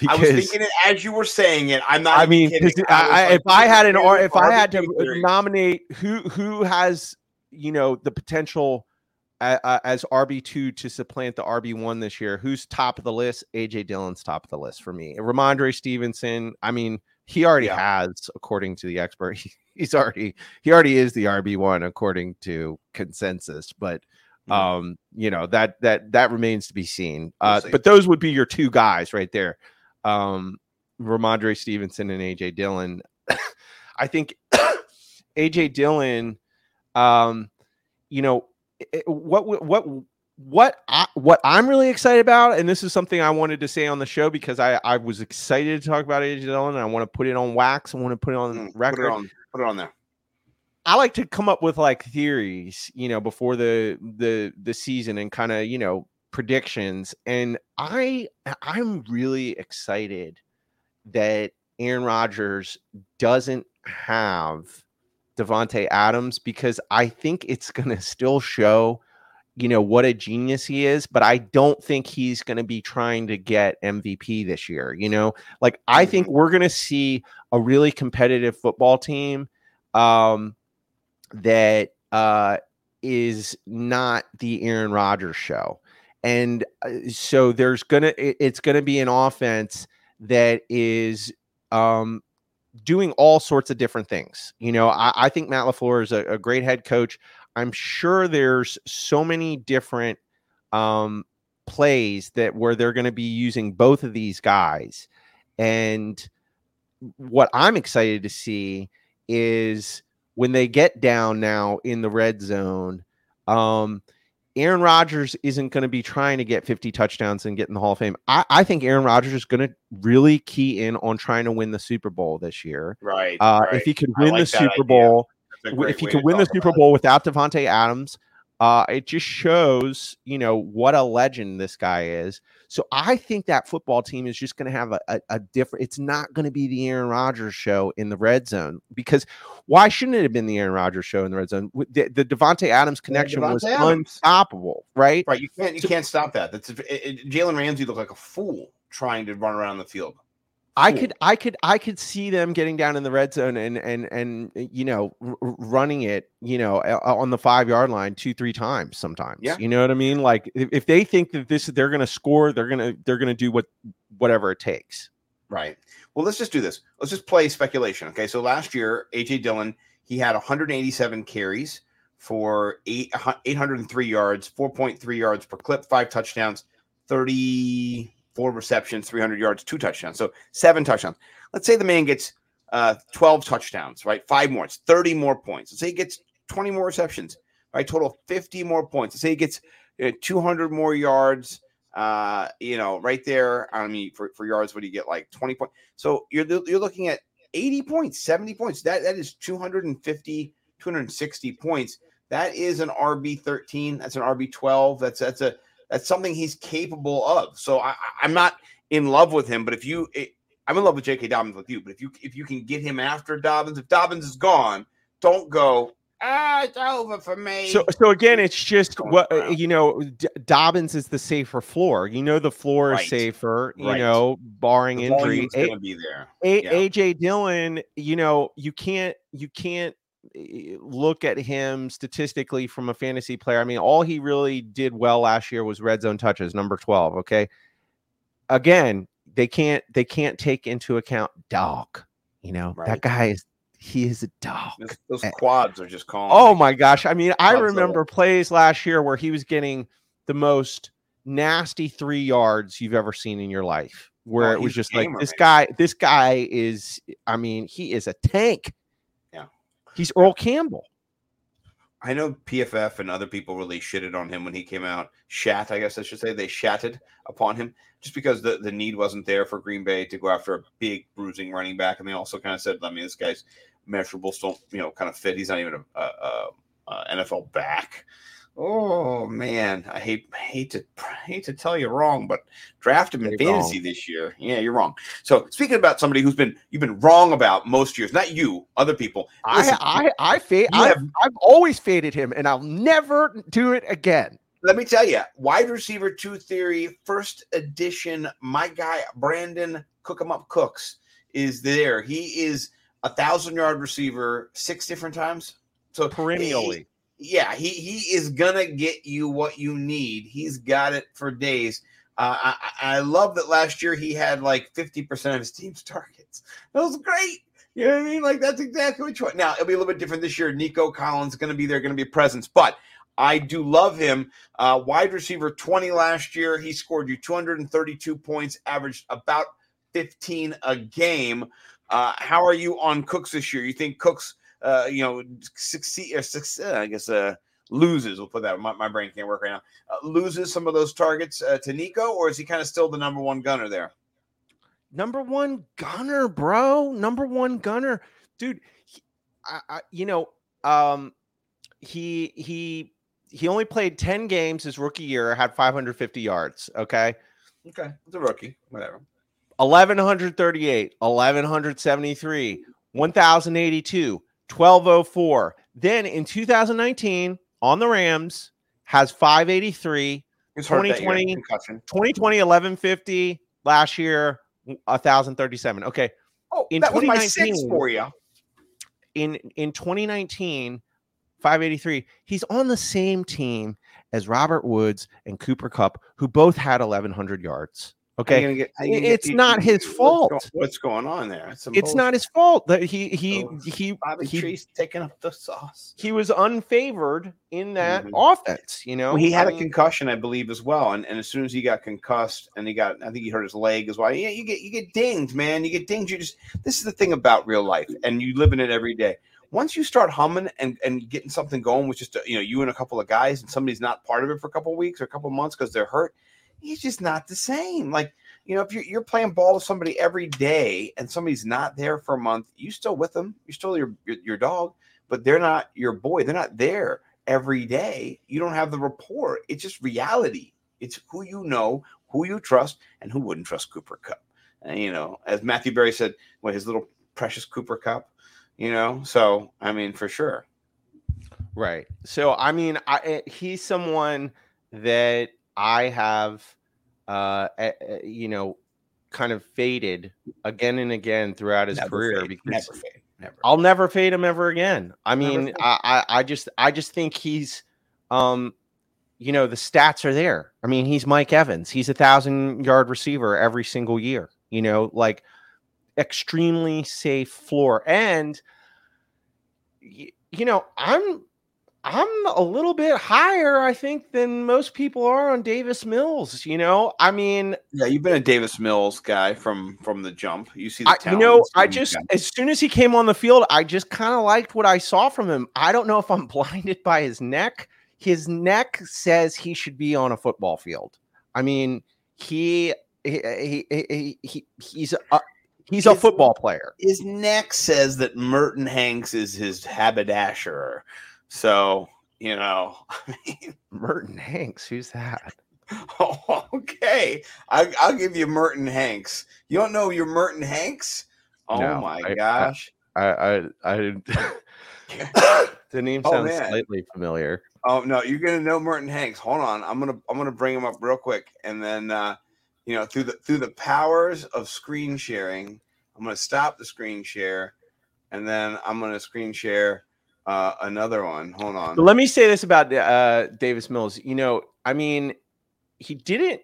I was thinking it as you were saying it. If I had to nominate who has, the potential as RB2 to supplant the RB1 this year, who's top of the list? A.J. Dillon's top of the list for me. Ramondre Stevenson. I mean, he already has, according to the expert, he already is the RB1 according to consensus, but that remains to be seen. But those would be your two guys right there, Ramondre Stevenson and A.J. Dillon. I think A.J. Dillon, what I'm really excited about, and this is something I wanted to say on the show because I was excited to talk about A.J. Dillon, and I want to put it on wax. I want to put it on record. Put it on there. I like to come up with like theories, before the season and kind of, predictions. And I'm really excited that Aaron Rodgers doesn't have Devontae Adams because I think it's going to still show what a genius he is, but I don't think he's going to be trying to get MVP this year. I think we're going to see a really competitive football team that is not the Aaron Rodgers show. And so it's going to be an offense that is doing all sorts of different things. I think Matt LaFleur is a great head coach. I'm sure there's so many different plays where they're going to be using both of these guys. And what I'm excited to see is when they get down now in the red zone, Aaron Rodgers isn't going to be trying to get 50 touchdowns and get in the Hall of Fame. I think Aaron Rodgers is going to really key in on trying to win the Super Bowl this year. Right. If he can win the Super Bowl, if he could win the Super Bowl without Devontae Adams, it just shows, what a legend this guy is. So I think that football team is just going to have a different, it's not going to be the Aaron Rodgers show in the red zone, because why shouldn't it have been the Aaron Rodgers show in the red zone? The Devontae Adams connection was unstoppable, right? Right. You can't stop that. Jalen Ramsey looked like a fool trying to run around the field. I could see them getting down in the red zone and running it, on the 5-yard line 2-3 times sometimes. Yeah. You know what I mean? Like if they think that they're going to score, they're going to do whatever it takes. Right. Well, let's just do this. Let's just play speculation. Okay. So last year, A.J. Dillon, he had 187 carries for 803 yards, 4.3 yards per clip, 5 touchdowns, 4 receptions, 300 yards, 2 touchdowns. So 7 touchdowns. Let's say the man gets 12 touchdowns, right? 5 more. It's 30 more points. Let's say he gets 20 more receptions. right, total 50 more points. Let's say he gets 200 more yards, right there. I mean, for yards, what do you get, like 20 points? So you're looking at 80 points, 70 points. That is 250, 260 points. That is an RB13. That's an RB12. That's something he's capable of. So I'm not in love with him, but I'm in love with J.K. Dobbins with you. But if you can get him after Dobbins, if Dobbins is gone, don't go, it's over for me. So again, it's just Dobbins is the safer floor. You know, the floor is safer. You know, barring the injury, it's going to be there. AJ Dillon, you can't look at him statistically from a fantasy player. I mean, all he really did well last year was red zone touches, number 12. Okay, again, they can't take into account dog. That guy is. He is a dog. Those quads are just calling. Oh, my gosh. I mean, I remember plays last year where he was getting the most nasty 3 yards you've ever seen in your life, where it was just like, this guy is, I mean, he is a tank. Yeah. He's Earl Campbell. I know PFF and other people really shitted on him when he came out. I guess I should say. They shattered upon him just because the need wasn't there for Green Bay to go after a big, bruising running back. And they also kind of said, I mean, this guy's measurables don't, kind of fit. He's not even a NFL back. Oh man, I hate to tell you wrong, but draft him in fantasy this year. Yeah, you're wrong. So speaking about somebody who's you've been wrong about most years, not you, other people. Listen, I've always faded him, and I'll never do it again. Let me tell you, wide receiver 2 theory, first edition. My guy Brandon Cooks is there. He is 1,000-yard receiver 6 different times. So perennially. He is going to get you what you need. He's got it for days. I love that last year he had like 50% of his team's targets. That was great. You know what I mean? Like, that's exactly what you want. Now, it'll be a little bit different this year. Nico Collins is going to be there, going to be a presence. But I do love him. Wide receiver 20 last year. He scored you 232 points, averaged about 15 a game. How are you on Cooks this year? You think Cooks – loses. We'll put that. My brain can't work right now. Loses some of those targets to Nico, or is he kind of still the number one gunner there? Number one gunner, bro. Number one gunner, dude. He only played 10 games his rookie year. Had 550 yards. Okay, he's a rookie. Whatever. 1,138. 1,173. 1,082. 1204. Then in 2019 on the Rams has 583. 2020 1150. Last year 1,037. Okay. Oh, in that was my 6 for you. In 2019, 583. He's on the same team as Robert Woods and Cooper Kupp, who both had 1,100 yards. Okay, it's not his fault. What's going on there? It's not his fault that he Bobby Tree's taking up the sauce. He was unfavored in that offense. Well, he had a concussion, I believe, as well. And as soon as he got concussed, and I think he hurt his leg as well. Yeah, you get dinged, man. You get dinged. This is the thing about real life, and you live in it every day. Once you start humming and getting something going with just you and a couple of guys, and somebody's not part of it for a couple of weeks or a couple of months because they're hurt. He's just not the same. Like, if you're playing ball with somebody every day and somebody's not there for a month, you're still with them. You're still your dog, but they're not your boy. They're not there every day. You don't have the rapport. It's just reality. It's who you know, who you trust, and who wouldn't trust Cooper Kupp. And, as Matthew Berry said, his little precious Cooper Kupp, So, I mean, for sure. Right. So, I mean, he's someone that – I have, kind of faded again and again throughout his career because I'll never fade him ever again. I mean, I just think he's, the stats are there. I mean, he's Mike Evans. He's 1,000-yard receiver every single year. Like extremely safe floor, and I'm I'm a little bit higher, I think, than most people are on Davis Mills. You know, I mean, yeah, you've been a Davis Mills guy from the jump. You see, the talent. You know, I just as soon as he came on the field, I just kind of liked what I saw from him. I don't know if I'm blinded by his neck. His neck says he should be on a football field. I mean, he's a football player. His neck says that Merton Hanks is his haberdasher. So, you know, I mean, Merton Hanks, who's that? Oh, okay. I'll give you Merton Hanks. You don't know your Merton Hanks? Oh, no, my gosh. I the name sounds slightly familiar. Oh, no, you're going to know Merton Hanks. Hold on. I'm going to bring him up real quick. And then, you know, through the powers of screen sharing, I'm going to stop the screen share, and then I'm going to screen share another one. Hold on. Let me say this about Davis Mills. You know, I mean, he played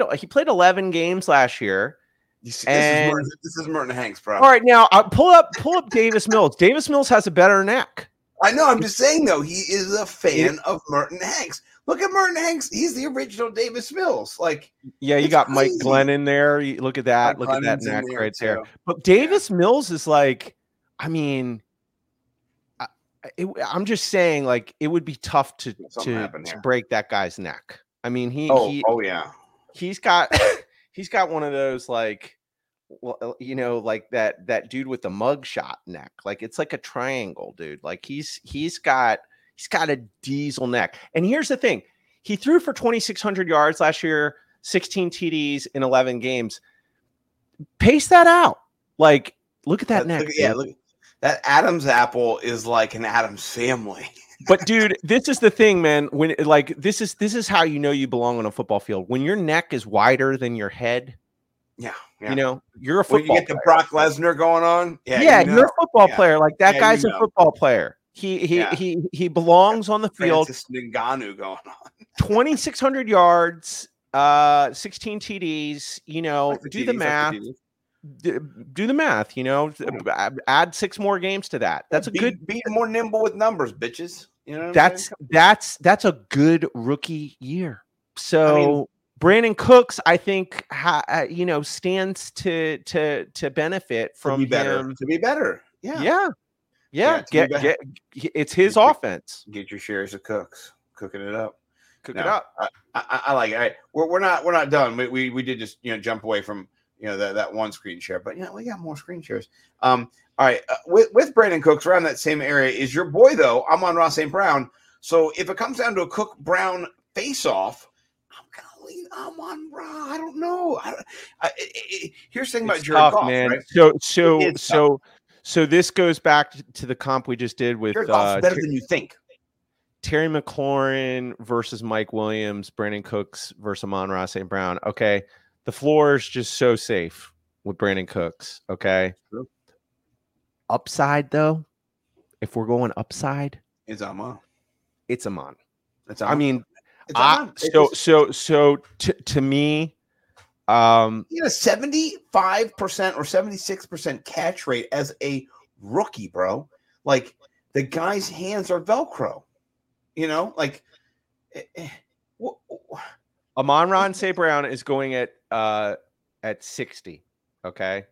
11 games last year. This is Merton Hanks, bro. All right, now pull up Davis Mills. Davis Mills has a better neck. I know. I'm just saying, though, he is a fan of Merton Hanks. Look at Merton Hanks. He's the original Davis Mills. Like, yeah, you got crazy. Mike Glenn in there. Look at that. Mike Look at that neck right too. There. But Davis Mills is like, I mean. I'm just saying, like, it would be tough to break that guy's neck. I mean, he's got one of those, like, well, you know, like that dude with the mugshot neck. Like, it's like a triangle, dude. Like, he's got a diesel neck. And here's the thing: he threw for 2,600 yards last year, 16 TDs in 11 games. Pace that out. Like, look at that neck. That Adam's apple is like an Adam's family. But dude, this is the thing, man. When like this is how you know you belong on a football field. When your neck is wider than your head, yeah. You know, you're a football player. You get the Brock Lesnar going on. Yeah, you know. You're a football player. Like that guy's a football player. He belongs on the field. Francis Ngannou going on. 2,600 yards, 16 TDs, you know, like do the math. Do the math, you know, add 6 more games to that. That's be more nimble with numbers, bitches. You know, that's a good rookie year. So I mean, Brandon Cooks, I think, you know, stands to benefit from to be better. Yeah. Get it's his offense. Get your shares of Cooks, cooking it up. I like it. All right. We're not done. We did just, you know, jump away from, you know, that one screen share, but you know, we got more screen shares. All right, with Brandon Cooks around that same area is your boy though, Amon-Ra St. Brown. So if it comes down to a Cook Brown face off, I'm gonna lean Amon-Ra. I don't know. Here's the thing about Jared Goff, man. Right? So this goes back to the comp we just did with Jared Goff's better than you think. Terry McLaurin versus Mike Williams, Brandon Cooks versus Amon-Ra St. Brown. Okay. The floor is just so safe with Brandon Cooks, okay? True. Upside, though, if we're going upside, it's Amon. I mean, to me, he had a 75% or 76% catch rate as a rookie, bro. Like, the guy's hands are Velcro, you know? Like, Amon-Ra St. Brown is going at 60. Okay.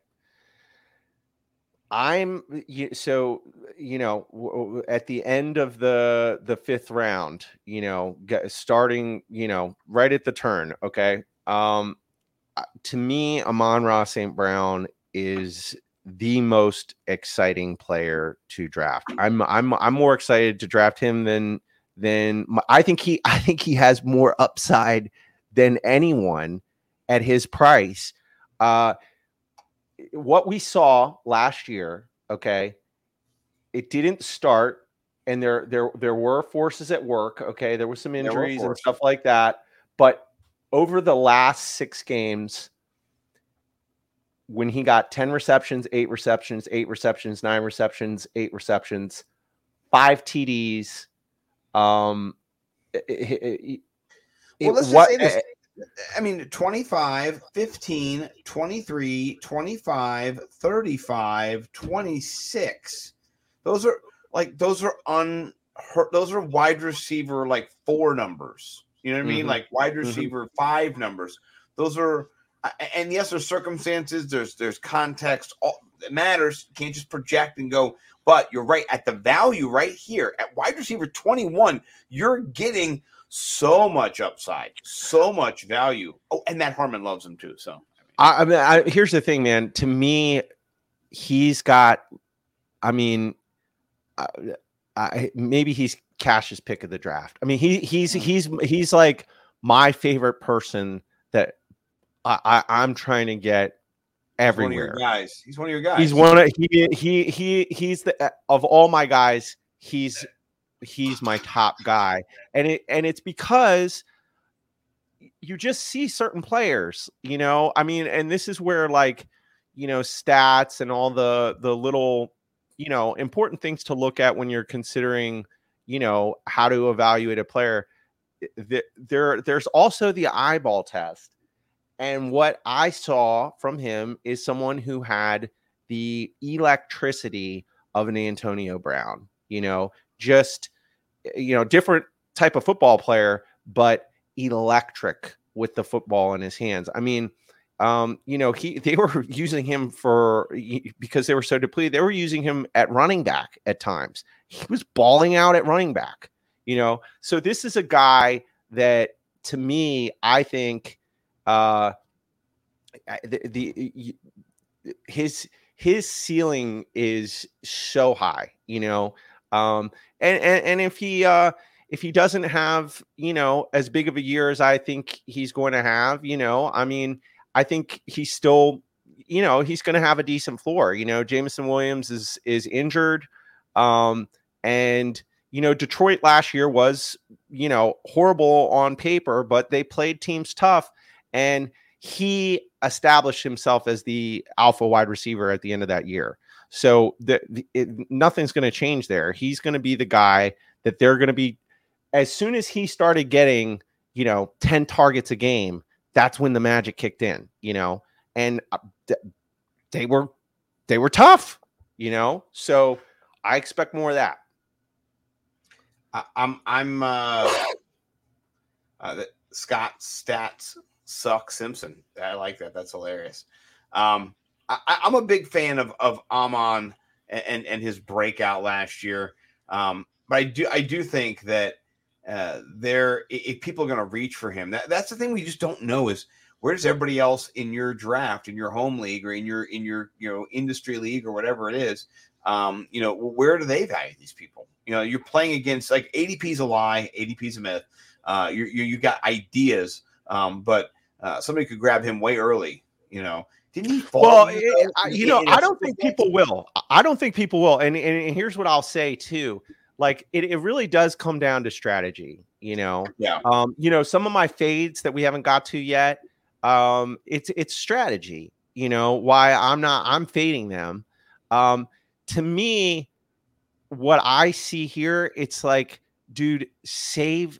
So, at the end of the 5th round, you know, starting, you know, right at the turn. Okay. To me, Amon-Ra St. Brown is the most exciting player to draft. I'm more excited to draft him than I think he has more upside than anyone at his price. What we saw last year, okay, it didn't start, and there were forces at work, okay? There were some injuries and stuff like that. But over the last 6 games, when he got 10 receptions, 8 receptions, 9 receptions, 8 receptions, 5 TDs, let's just say this. I mean, 25, 15, 23, 25, 35, 26. Those are unheard those are wide receiver like four numbers. You know what I mean? Mm-hmm. Like wide receiver five numbers. Those are, and yes, there's circumstances, there's context, all it matters. You can't just project and go, but you're right at the value right here at wide receiver 21, you're getting so much upside, so much value. Oh, and that Harmon loves him too. So I mean, here's the thing, man, to me, he's got, I mean, maybe he's Cash's pick of the draft. I mean, he's like my favorite person that I'm trying to get everywhere. He's one of your guys. He's the of all my guys. He's my top guy, and it's because you just see certain players. You know, I mean, and this is where like you know stats and all the little you know important things to look at when you're considering. You know, how to evaluate a player. There's also the eyeball test. And what I saw from him is someone who had the electricity of an Antonio Brown, you know, just, you know, different type of football player, but electric with the football in his hands. I mean, you know, they were using him because they were so depleted. They were using him at running back at times. He was balling out at running back, you know? So this is a guy that to me, I think, his ceiling is so high, you know? And if he doesn't have, you know, as big of a year as I think he's going to have, you know, I mean, I think he's still, you know, he's going to have a decent floor. You know, Jameson Williams is injured. And, you know, Detroit last year was, you know, horrible on paper, but they played teams tough. And he established himself as the alpha wide receiver at the end of that year. So nothing's going to change there. He's going to be the guy that they're going to be. As soon as he started getting, you know, 10 targets a game, that's when the magic kicked in, you know, and they were tough, you know, so I expect more of that. I'm Scott Stats Suck Simpson. I like that. That's hilarious. I'm a big fan of Amon and his breakout last year. But I do think that, if people are going to reach for him, that's the thing we just don't know is where does everybody else in your draft, in your home league, or in your you know industry league or whatever it is, you know where do they value these people? You know, you're playing against like ADP's a lie, ADP's a myth. You got ideas, but somebody could grab him way early. You know, didn't he fall? Well, I don't think people will. I don't think people will. And here's what I'll say too. Like it really does come down to strategy, you know. Yeah. You know, some of my fades that we haven't got to yet. It's strategy, you know, why I'm fading them. To me, what I see here, it's like, dude, save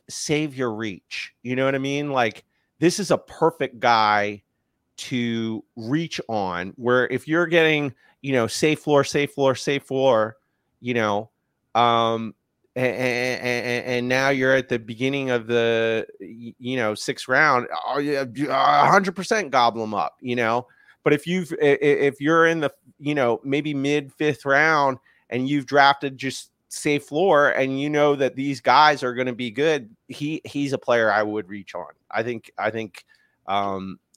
your reach. You know what I mean? Like this is a perfect guy to reach on where if you're getting, you know, safe floor, you know. And now you're at the beginning of the, you know, sixth round, 100% gobble them up, you know, but if you're in the, you know, maybe mid fifth round and you've drafted just safe floor and you know that these guys are going to be good. He's a player I would reach on. I think,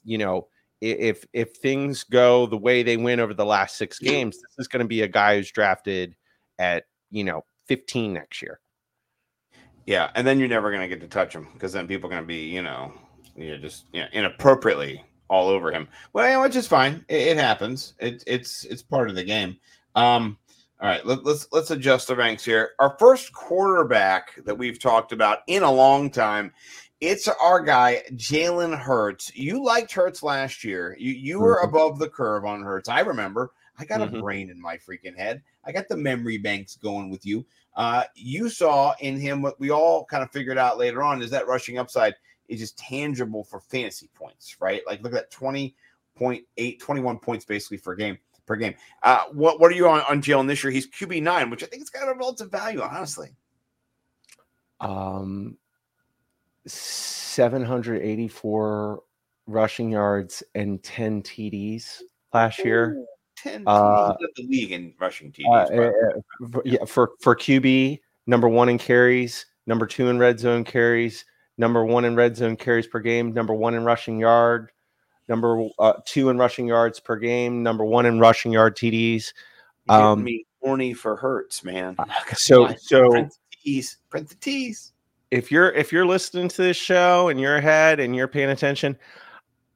you know, if things go the way they went over the last six games, this is going to be a guy who's drafted at, you know, 15 next year. Yeah. And then you're never going to get to touch him because then people are going to be, you know, you're just inappropriately all over him. Well, which is fine. It happens. It's part of the game. All right. Let's adjust the ranks here. Our first quarterback that we've talked about in a long time, it's our guy, Jalen Hurts. You liked Hurts last year. You were above the curve on Hurts. I remember. I got a brain in my freaking head. I got the memory banks going with you. You saw in him what we all kind of figured out later on is that rushing upside is just tangible for fantasy points, right? Like look at that 20.8, 21 points basically per game. What are you on Jalen this year? He's QB9, which I think it's got a relative value, honestly. 784 rushing yards and 10 TDs last year. 10 TDs led the league in rushing TDs. For QB, number one in carries, number two in red zone carries, number one in red zone carries per game, number one in rushing yard, number two in rushing yards per game, number one in rushing yard TDs. Me horny for Hurts, man. So print the T's. If you're listening to this show and you're ahead and you're paying attention,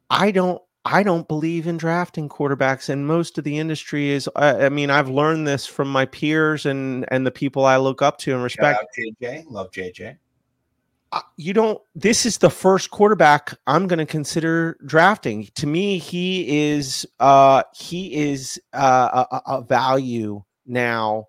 I don't believe in drafting quarterbacks, and most of the industry is. I mean, I've learned this from my peers and the people I look up to and respect. Love JJ. This is the first quarterback I'm going to consider drafting. To me, he is a value now.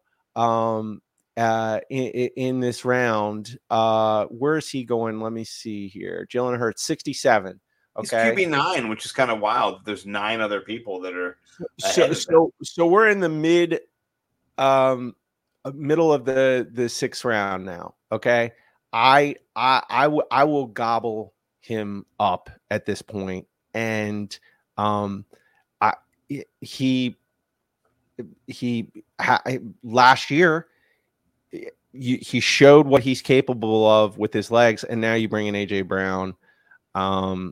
In this round, where is he going? Let me see here. Jalen Hurts, 67. Okay, he's QB 9, which is kind of wild. There's 9 other people that are. So we're in the middle of the 6th round now. Okay, I will gobble him up at this point, and last year. He showed what he's capable of with his legs, and now you bring in A.J. Brown. I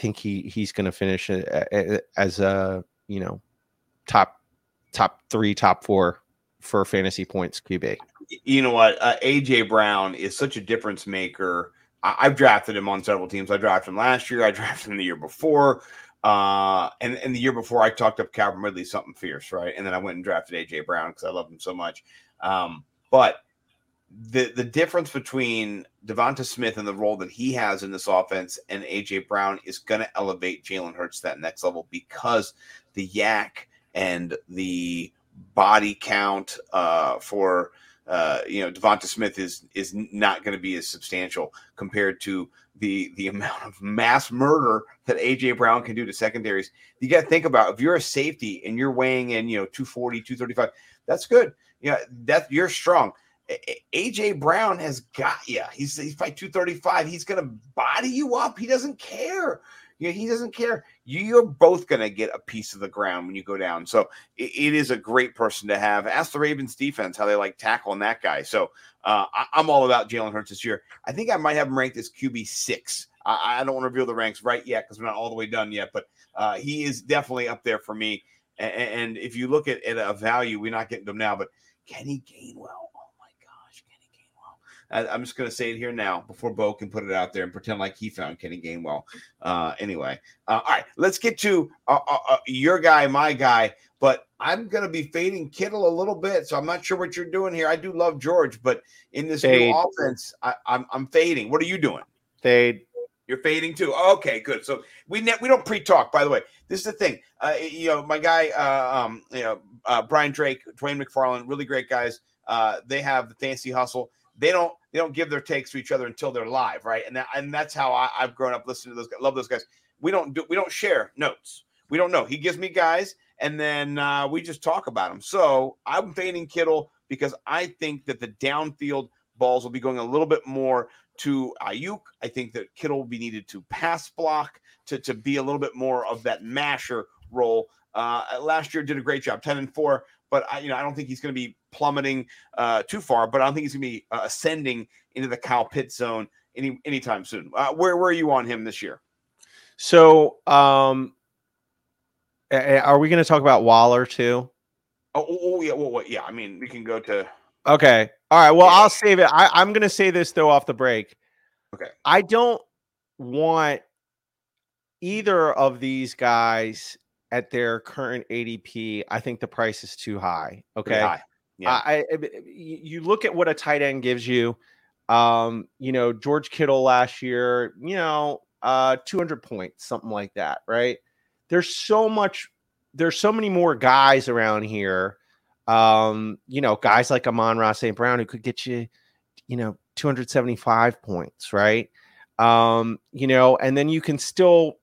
think he's going to finish as a top 3, top 4 for fantasy points QB. You know what? A.J. Brown is such a difference maker. I've drafted him on several teams. I drafted him last year. I drafted him the year before. And the year before, I talked up Calvin Ridley, something fierce, right? And then I went and drafted A.J. Brown because I love him so much. But the difference between Devonta Smith and the role that he has in this offense and A.J. Brown is going to elevate Jalen Hurts to that next level, because the yak and the body count for Devonta Smith is not going to be as substantial compared to the amount of mass murder that A.J. Brown can do to secondaries. You got to think about, if you're a safety and you're weighing in, 240, 235, that's good. Yeah, that you're strong. A.J. Brown has got you. He's by 235. He's going to body you up. He doesn't care. He doesn't care. You're both going to get a piece of the ground when you go down. So it is a great person to have. Ask the Ravens defense how they like tackling that guy. So I'm all about Jalen Hurts this year. I think I might have him ranked as QB 6. I don't want to reveal the ranks right yet because we're not all the way done yet, but he is definitely up there for me. And if you look at a value, we're not getting them now, but Kenny Gainwell. I'm just going to say it here now before Bo can put it out there and pretend like he found Kenny Gainwell. Anyway, all right, let's get to your guy, my guy, but I'm going to be fading Kittle a little bit, so I'm not sure what you're doing here. I do love George, but in this new offense, I'm fading. What are you doing? Fade. You're fading too. Okay, good. So we don't pre-talk, by the way. This is the thing. My guy, Brian Drake, Dwayne McFarland, really great guys. They have the Fantasy Hustle. They don't give their takes to each other until they're live, right? And that's how I've grown up listening to those guys. Love those guys. We don't share notes. We don't know. He gives me guys, and then we just talk about them. So I'm fading Kittle because I think that the downfield balls will be going a little bit more to Ayuk. I think that Kittle will be needed to pass block to be a little bit more of that masher role. Last year did a great job, 10-4. But I don't think he's going to be plummeting too far. But I don't think he's going to be ascending into the Kyle Pitts zone anytime soon. Where are you on him this year? So, are we going to talk about Waller too? Oh yeah. Well, yeah. I mean, we can go to. Okay. All right. Well, I'll save it. I'm going to say this though off the break. Okay. I don't want either of these guys at their current ADP. I think the price is too high. Okay. High. Yeah. You look at what a tight end gives you. George Kittle last year, 200 points, something like that. Right. There's so many more guys around here. Guys like Amon-Ra St. Brown, who could get you, 275 points. Right. And then you can still,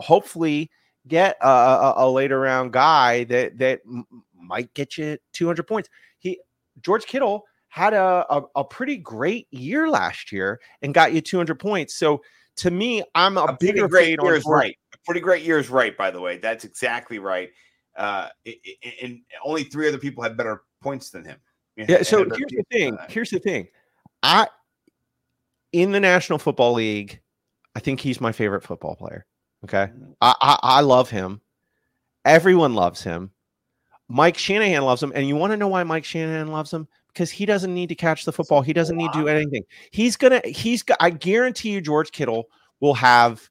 hopefully get a later round guy that might get you 200 points. George Kittle had a pretty great year last year and got you 200 points. So to me, I'm a bigger fan on George. Right. A pretty great year is right, by the way. That's exactly right. And only three other people had better points than him. Yeah. So here's the thing. In the National Football League, I think he's my favorite football player. Okay. I love him. Everyone loves him. Mike Shanahan loves him. And you want to know why Mike Shanahan loves him? Because he doesn't need to catch the football. He doesn't need to do anything. I guarantee you George Kittle will have,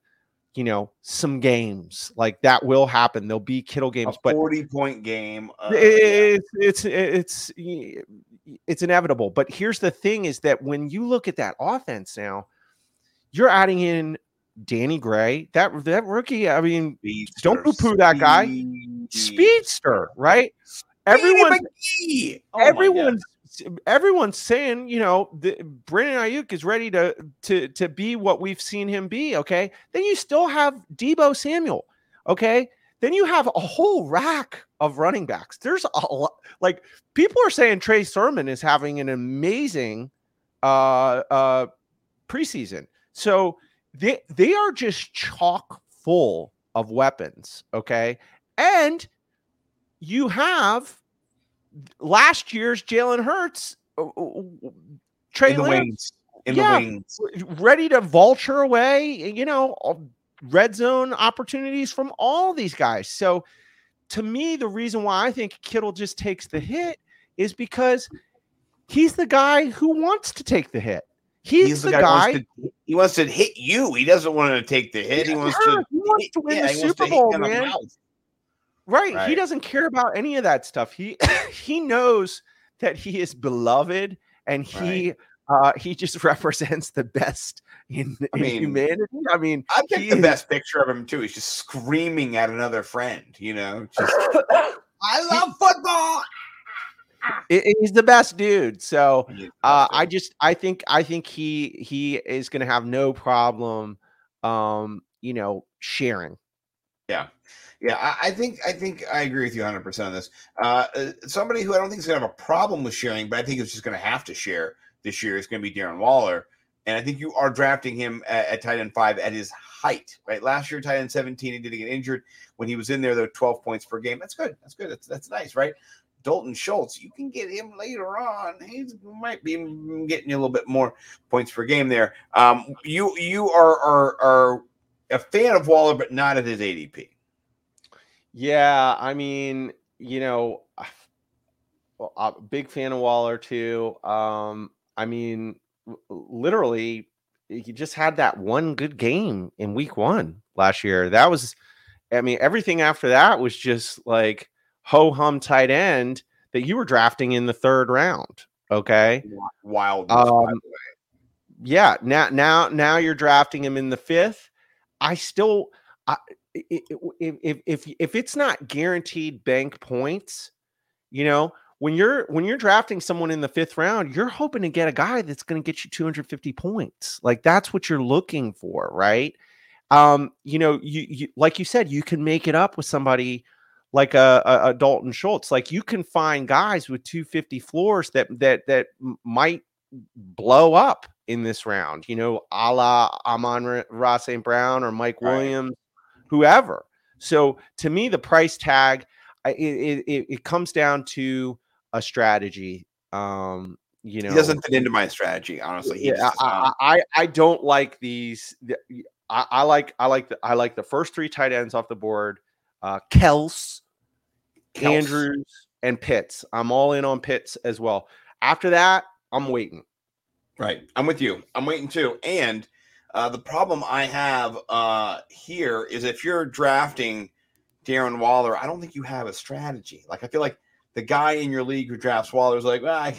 some games like that will happen. There'll be Kittle games, but 40-point game. It's inevitable. But here's the thing is that when you look at that offense now, you're adding in Danny Gray, that rookie. I mean, speedster, don't poo-poo that guy. Speedster, right? Everyone's saying, Brandon Ayuk is ready to be what we've seen him be. Okay, then you still have Deebo Samuel. Okay, then you have a whole rack of running backs. There's a lot. Like people are saying, Trey Sermon is having an amazing preseason. So they are just chock full of weapons. Okay, and you have last year's Jalen Hurts, Trey Lance, ready to vulture away, red zone opportunities from all these guys. So to me, the reason why I think Kittle just takes the hit is because he's the guy who wants to take the hit. He's the guy. He wants to hit you. He doesn't want to take the hit. He wants to win the Super Bowl, man. Right. He doesn't care about any of that stuff. He knows that he is beloved, and he just represents the best in humanity. I mean, I think the best picture of him too is just screaming at another friend. I love football. He's the best dude. So I think he is going to have no problem, sharing. Yeah. Yeah, I think I agree with you 100% on this. Somebody who I don't think is going to have a problem with sharing, but I think is just going to have to share this year is going to be Darren Waller. And I think you are drafting him at tight end 5 at his height, right? Last year, tight end 17, he didn't get injured. When he was in there, though, 12 points per game. That's good. That's nice, right? Dalton Schultz, you can get him later on. He might be getting you a little bit more points per game there. You are a fan of Waller, but not at his ADP. Yeah, I mean, I'm a big fan of Waller too. I mean, literally, he just had that one good game in week 1 last year. That was, everything after that was just like ho-hum tight end that you were drafting in the 3rd round. Okay, wild. By the way. Yeah, now you're drafting him in the 5th. If it's not guaranteed bank points, when you're drafting someone in the 5th round, you're hoping to get a guy that's going to get you 250 points. Like that's what you're looking for, right? You like you said, you can make it up with somebody like a Dalton Schultz. Like you can find guys with 250 floors that might blow up in this round. A la Amon-Ra St. Brown or Mike Williams. Right. Whoever. So to me, the price tag, it comes down to a strategy. He doesn't fit into my strategy, honestly. I don't like these. I like the first 3 tight ends off the board, Kels, Andrews, and Pitts. I'm all in on Pitts as well. After that, I'm waiting. Right, I'm with you. I'm waiting too, and. The problem I have here is if you're drafting Darren Waller, I don't think you have a strategy. Like I feel like the guy in your league who drafts Waller is like, well, I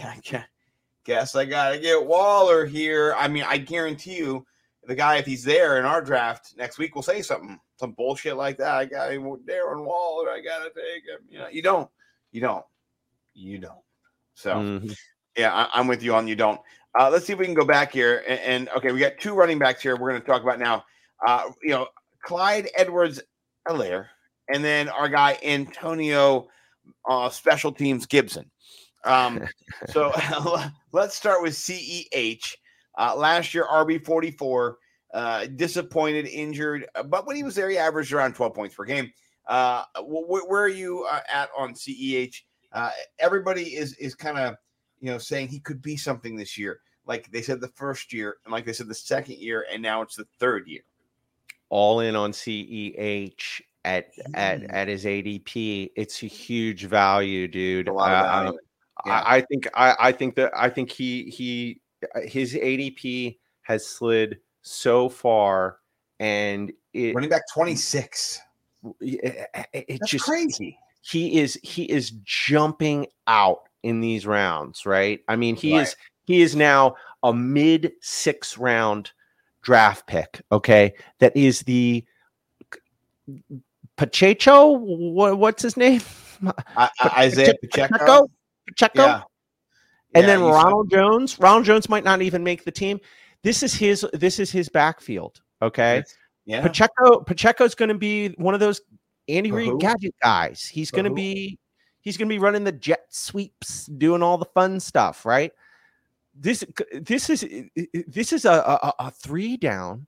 guess I got to get Waller here. I mean, I guarantee you the guy, if he's there in our draft next week, will say some bullshit like that. I got Darren Waller. I got to take him. You don't. So, yeah, I'm with you on you don't. Let's see if we can go back here. And okay, we got 2 running backs here we're going to talk about now. Clyde Edwards-Helaire, and then our guy Antonio Special Teams Gibson. So let's start with CEH. Last year, RB44, disappointed, injured. But when he was there, he averaged around 12 points per game. Where are you at on CEH? Everybody is kind of, you know, saying he could be something this year. Like they said the first year, and like they said the second year, and now it's the third year. All in on CEH at his ADP. It's a huge value, dude. A lot of value. Yeah. I think his ADP has slid so far, and it running back 26. That's just crazy. He is jumping out in these rounds, right? I mean, he is now a mid 6th round draft pick. Okay, that is the Pacheco. What's his name? Isaiah Pacheco. Yeah. And then Ronald Jones. Ronald Jones might not even make the team. This is his backfield. Okay. Yeah. Pacheco's going to be one of those Andy Reid gadget guys. He's going to be running the jet sweeps, doing all the fun stuff, right? This is a three down.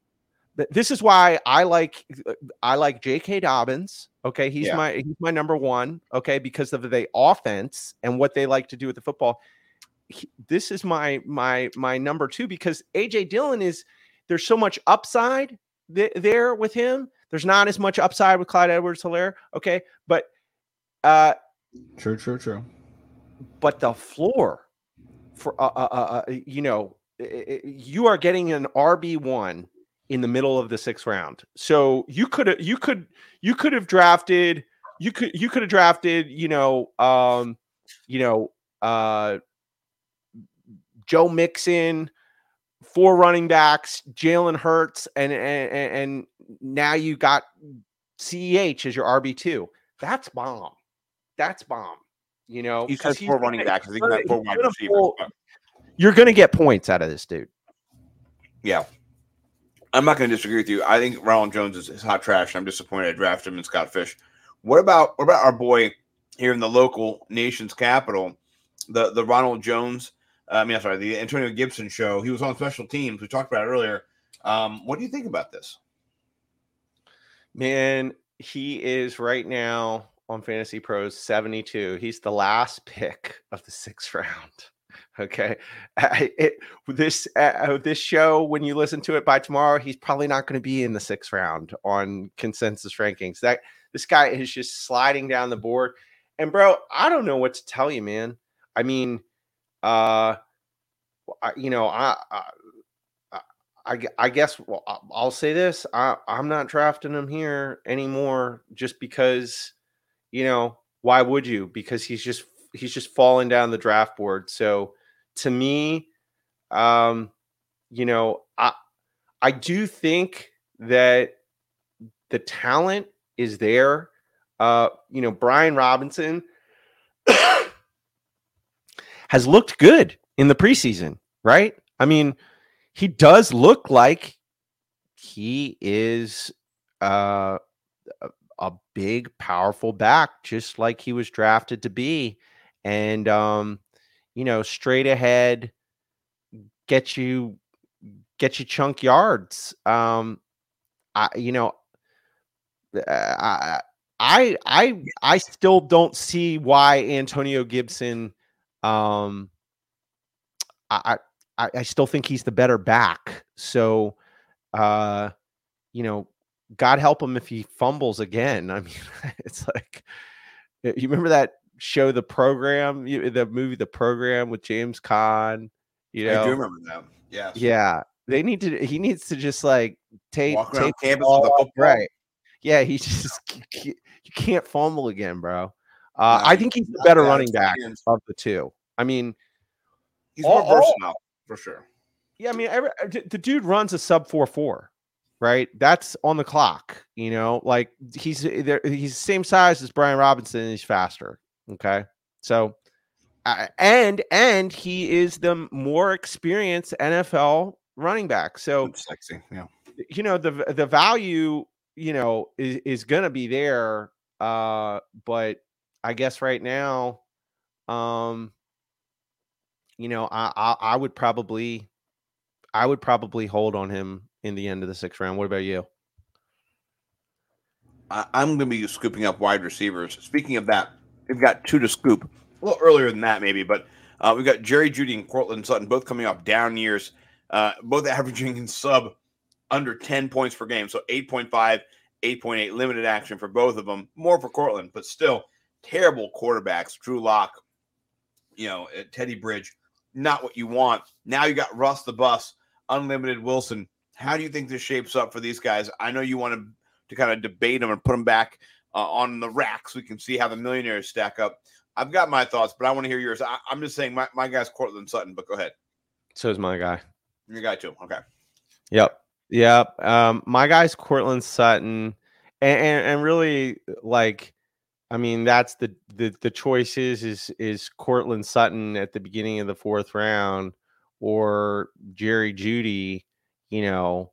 This is why I like J.K. Dobbins. Okay, he's my number one. Okay, because of the offense and what they like to do with the football. This is my number two, because A.J. Dillon is, there's so much upside there with him. There's not as much upside with Clyde Edwards-Helaire. Okay, but true. But the floor for you are getting an RB1 in the middle of the 6th round. So you could have drafted, Joe Mixon, 4 running backs, Jalen Hurts, and now you got CEH as your RB2. That's bomb. You know, you said 4 running backs. I think that's 4 wide receivers. You're going to get points out of this dude. Yeah. I'm not going to disagree with you. I think Ronald Jones is hot trash. I'm disappointed I drafted him in Scott Fish. What about our boy here in the local nation's capital, the Ronald Jones? The Antonio Gibson show. He was on special teams. We talked about it earlier. What do you think about this? Man, he is right now on Fantasy Pros 72. He's the last pick of the 6th round. Okay, this show, when you listen to it by tomorrow, he's probably not going to be in the 6th round on consensus rankings. That this guy is just sliding down the board. And bro, I don't know what to tell you, man. I mean, I'll say this: I'm not drafting him here anymore, just because, why would you? Because he's just falling down the draft board. So to me, I do think that the talent is there. Brian Robinson has looked good in the preseason, right? I mean, he does look like he is a big, powerful back, just like he was drafted to be. And, straight ahead, get you chunk yards. I still don't see why Antonio Gibson. I still think he's the better back. So, God help him if he fumbles again. I mean, it's like, you remember that show, The Program, the movie, The Program with James Caan. I do remember that. Yeah. Yeah. He needs to just like take campus with the football. Right. Yeah. He just, you can't fumble again, bro. I think he's the better running back of the two. I mean, he's more versatile for sure. Yeah, I mean, the dude runs a sub 4.4, right? That's on the clock. He's the same size as Brian Robinson, and he's faster. Okay, so and he is the more experienced NFL running back. So that's sexy, yeah. The value is gonna be there, but I guess right now, you know, I would probably hold on him in the end of the sixth round. What about you? I'm going to be scooping up wide receivers. Speaking of that, we've got two to scoop. A little earlier than that, maybe, but we've got Jerry Jeudy and Courtland Sutton, both coming off down years, both averaging in sub under 10 points per game. So 8.5, 8.8, limited action for both of them. More for Courtland, but still terrible quarterbacks. Drew Lock, you know, Teddy Bridge, not what you want. Now you got Russ the Bus, Unlimited Wilson. How do you think this shapes up for these guys? I know you want to kind of debate them and put them back on the rack so we can see how the millionaires stack up. I've got my thoughts, but I want to hear yours. I'm just saying my guy's Courtland Sutton, but go ahead. So is my guy. Your guy too. Okay. Yep. My guy's Courtland Sutton. And really, like, I mean, that's the choice is Courtland Sutton at the beginning of the fourth round or Jerry Jeudy, you know,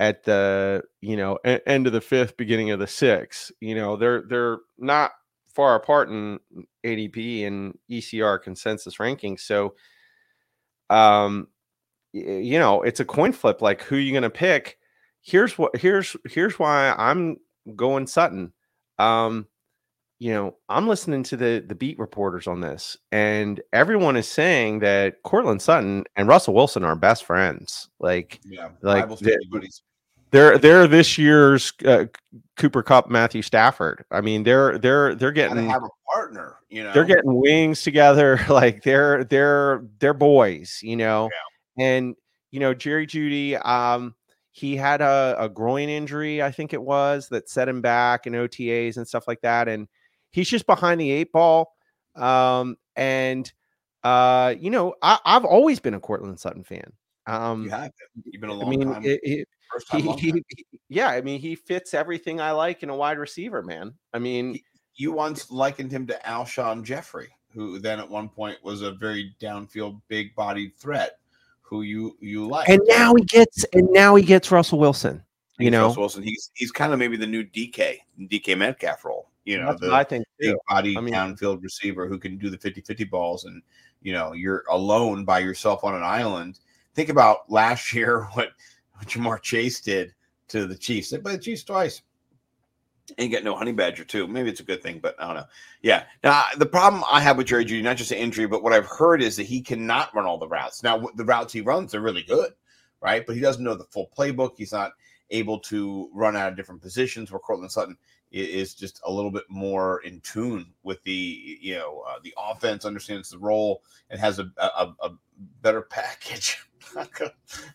at the, you know, end of the fifth, beginning of the sixth. You know, they're not far apart in ADP and ECR consensus rankings. So, you know, it's a coin flip. Like, who are you going to pick? Here's why I'm going Sutton. You know, I'm listening to the beat reporters on this, and everyone is saying that Courtland Sutton and Russell Wilson are best friends. Like, yeah, like they're this year's Cooper Kupp, Matthew Stafford. I mean, they're getting to have a partner. You know, they're getting wings together. Like they're boys. You know, yeah. And you know Jerry Jeudy. He had a groin injury, I think it was, that set him back in OTAs and stuff like that, and he's just behind the eight ball. You know, I've always been a Courtland Sutton fan. You have. You've been a long time. Yeah, I mean, he fits everything I like in a wide receiver, man. I mean, you once likened him to Alshon Jeffrey, who then at one point was a very downfield, big-bodied threat who you like. And now he gets Russell Wilson. You know, Russell Wilson, he's kind of maybe the new DK Metcalf role. You know, I think big body downfield receiver who can do the 50-50 balls, and you know, you're alone by yourself on an island. Think about last year what Jamar Chase did to the Chiefs. They played the Chiefs twice. And you got no honey badger too. Maybe it's a good thing, but I don't know. Yeah. Now the problem I have with Jerry Jeudy, not just the injury, but what I've heard is that he cannot run all the routes. Now the routes he runs are really good, right? But he doesn't know the full playbook. He's not able to run out of different positions, where Courtland Sutton is just a little bit more in tune with the, you know, the offense, understands the role, and has a better package.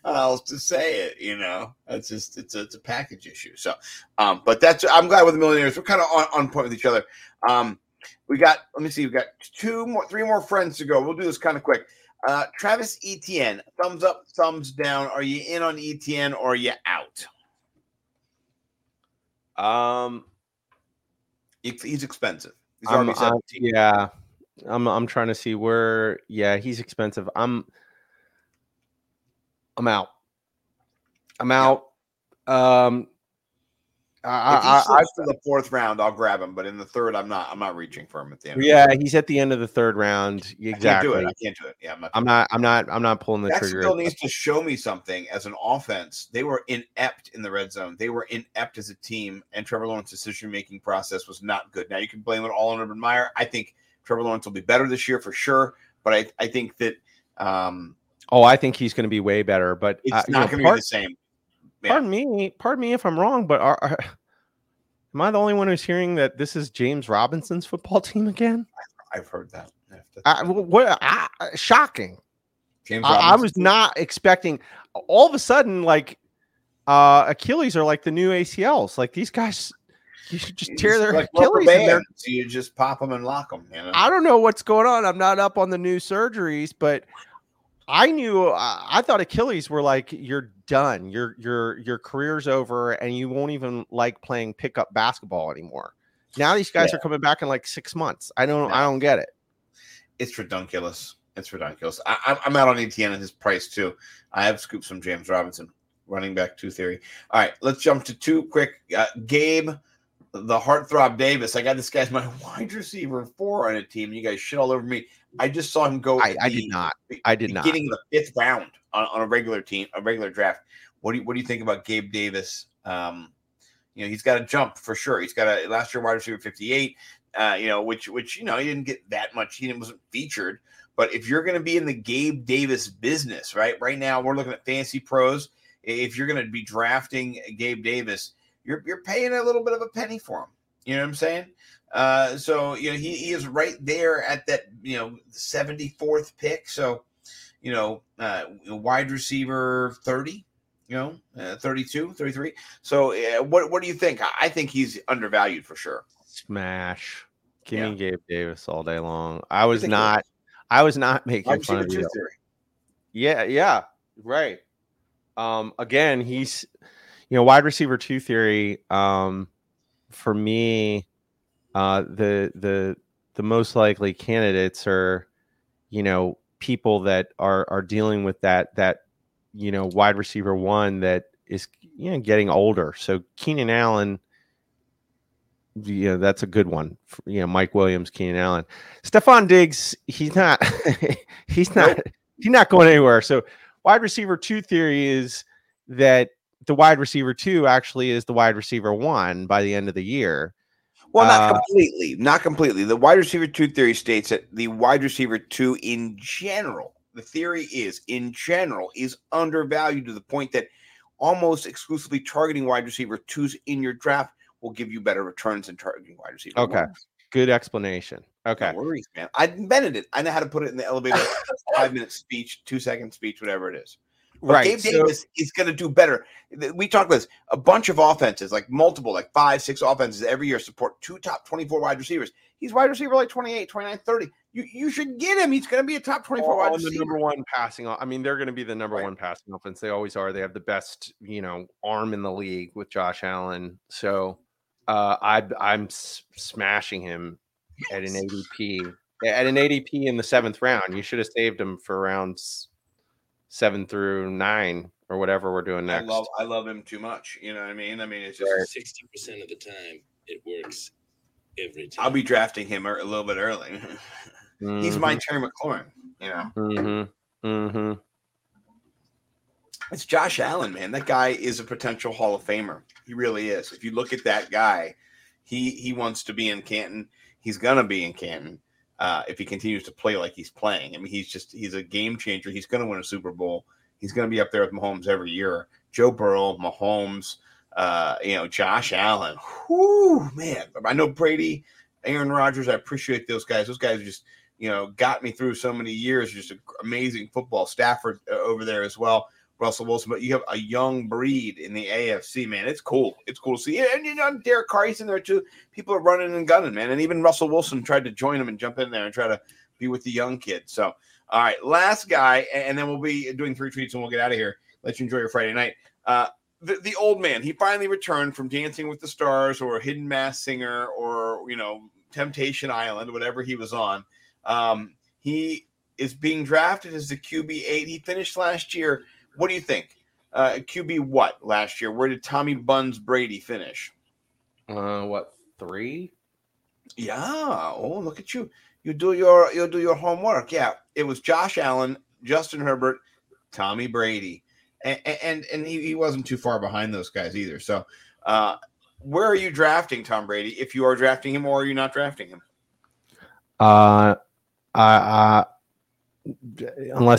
I'll just say it, you know, it's just, it's a package issue. So, but that's, I'm glad with the millionaires. We're kind of on point with each other. We've got three more friends to go. We'll do this kind of quick. Travis Etienne, thumbs up, thumbs down. Are you in on Etienne or are you out? He's expensive. He's I'm trying to see where, he's expensive. I'm out. Yeah. If he slips to the fourth round, I'll grab him, but in the third, I'm not reaching for him at the end. Yeah, he's at the end of the third round. Exactly. I can't do it. Yeah, I'm not pulling the trigger. That still needs to show me something as an offense. They were inept in the red zone. They were inept as a team, and Trevor Lawrence's decision-making process was not good. Now you can blame it all on Urban Meyer. I think Trevor Lawrence will be better this year for sure, but I think that I think he's going to be way better, but it's not going to be the same. Yeah. Pardon me if I'm wrong, but am I the only one who's hearing that this is James Robinson's football team again? I've heard that. Shocking! James Robinson. I was not expecting. All of a sudden, like Achilles are like the new ACLs. Like these guys, you should just tear their Achilles. So you just pop them and lock them. You know? I don't know what's going on. I'm not up on the new surgeries, but. I thought Achilles were like, you're done. Your career's over, and you won't even like playing pickup basketball anymore. Now these guys are coming back in like 6 months. I don't get it. It's ridiculous. I'm out on Etienne and his price too. I have scooped some James Robinson, running back two theory. All right, let's jump to two quick. Gabe, the heartthrob Davis. I got this guy's my wide receiver 4 on a team. You guys shit all over me. I just saw him go. I did not. Beginning of the fifth round on a regular team, a regular draft. What do you think about Gabe Davis? You know, he's got a jump for sure. He's got a last year wide receiver 58. You know, which you know he didn't get that much. He wasn't featured. But if you're going to be in the Gabe Davis business, right now we're looking at Fantasy Pros. If you're going to be drafting Gabe Davis, you're paying a little bit of a penny for him. You know what I'm saying? So you know he is right there at that 74th pick. So wide receiver 30, 32, 33. So what do you think? I think he's undervalued for sure. Smash, King Gabe Davis all day long. I was not making fun of you. Yeah, right. Again, he's wide receiver 2 theory. For me, the most likely candidates are, people that are dealing with that wide receiver 1 that is getting older. So Keenan Allen, that's a good one. Mike Williams, Keenan Allen, Stephon Diggs. He's not going anywhere. So wide receiver 2 theory is that the wide receiver 2 actually is the wide receiver 1 by the end of the year. Well, not completely. The wide receiver 2 theory states that the wide receiver 2 in general, the theory is in general, is undervalued to the point that almost exclusively targeting wide receiver 2s in your draft will give you better returns than targeting wide receiver. Okay. Ones. Good explanation. Okay. No worries, man. I invented it. I know how to put it in the elevator. 5-minute speech, 2-second speech, whatever it is. But right, Gabe Davis is going to do better. We talk about this. A bunch of offenses, like 5-6 offenses every year support 2 top 24 wide receivers. He's wide receiver like 28, 29, 30. You should get him. He's going to be a top 24 wide receiver. The number one passing. I mean, they're going to be the number one passing offense. They always are. They have the best, arm in the league with Josh Allen. So I'm smashing him at an ADP. At an ADP in the 7th round. You should have saved him for rounds 7 through 9 or whatever we're doing next. I love him too much. You know what I mean? It's just 60% of the time it works every time. I'll be drafting him a little bit early. Mm-hmm. He's my Terry McLaurin. Mm-hmm. Mm-hmm. It's Josh Allen, man. That guy is a potential Hall of Famer. He really is. If you look at that guy, he wants to be in Canton. He's gonna be in Canton. If he continues to play like he's playing. I mean, he's a game changer. He's going to win a Super Bowl. He's going to be up there with Mahomes every year. Joe Burrow, Mahomes, Josh Allen. Whoo, man. I know Brady, Aaron Rodgers. I appreciate those guys. Those guys just, got me through so many years. Just amazing football. Stafford over there as well. Russell Wilson. But you have a young breed in the AFC, man. It's cool. It's cool to see. And Derek Carr, he's in there too. People are running and gunning, man. And even Russell Wilson tried to join him and jump in there and try to be with the young kid. So, all right, last guy, and then we'll be doing 3 tweets and we'll get out of here. Let you enjoy your Friday night. The old man, he finally returned from Dancing with the Stars or Hidden Mass Singer or, Temptation Island, whatever he was on. He is being drafted as the QB8. He finished last year. What do you think? QB what last year? Where did Tommy Buns Brady finish? 3? Yeah. Oh, look at you. You'll do your homework. Yeah. It was Josh Allen, Justin Herbert, Tommy Brady. And he wasn't too far behind those guys either. So where are you drafting Tom Brady? If you are drafting him or are you not drafting him? Unless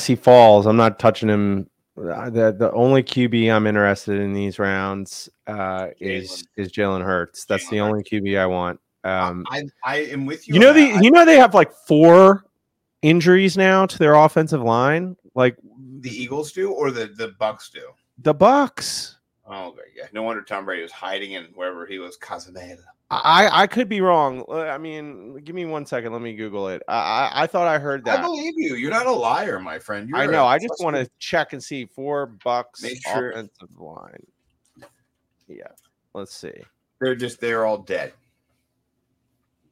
he falls, I'm not touching him. The only QB I'm interested in these rounds is Jalen Hurts. That's the only QB I want. I am with you. They have like 4 injuries now to their offensive line. Like the Eagles do, or the Bucks do. The Bucks. Oh yeah, no wonder Tom Brady was hiding in wherever he was. Casaneda. I could be wrong. I mean, give me 1 second. Let me Google it. I thought I heard that. I believe you. You're not a liar, my friend. I know. I just want to check and see. 4 Bucks offensive line. Yeah. Let's see. They're all dead.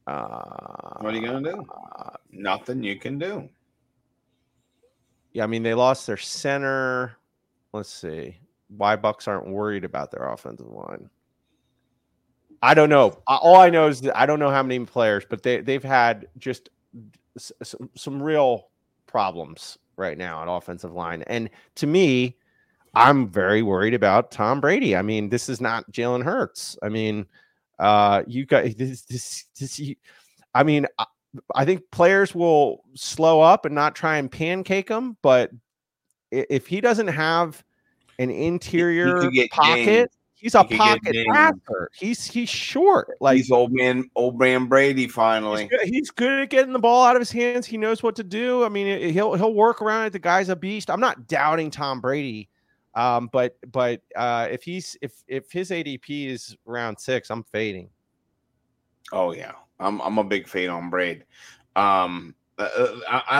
What are you going to do? Nothing you can do. Yeah. I mean, they lost their center. Let's see. Why Bucks aren't worried about their offensive line. I don't know. All I know is that I don't know how many players, but they've had just some real problems right now at offensive line. And to me, I'm very worried about Tom Brady. I mean, this is not Jalen Hurts. I mean, you guys, I mean, I think players will slow up and not try and pancake him, but if he doesn't have an interior pocket, he's a pocket passer. He's short. Like he's old man Brady. Finally, he's good at getting the ball out of his hands. He knows what to do. I mean, he'll work around it. The guy's a beast. I'm not doubting Tom Brady, but if his ADP is round 6, I'm fading. Oh yeah, I'm a big fade on Brady. I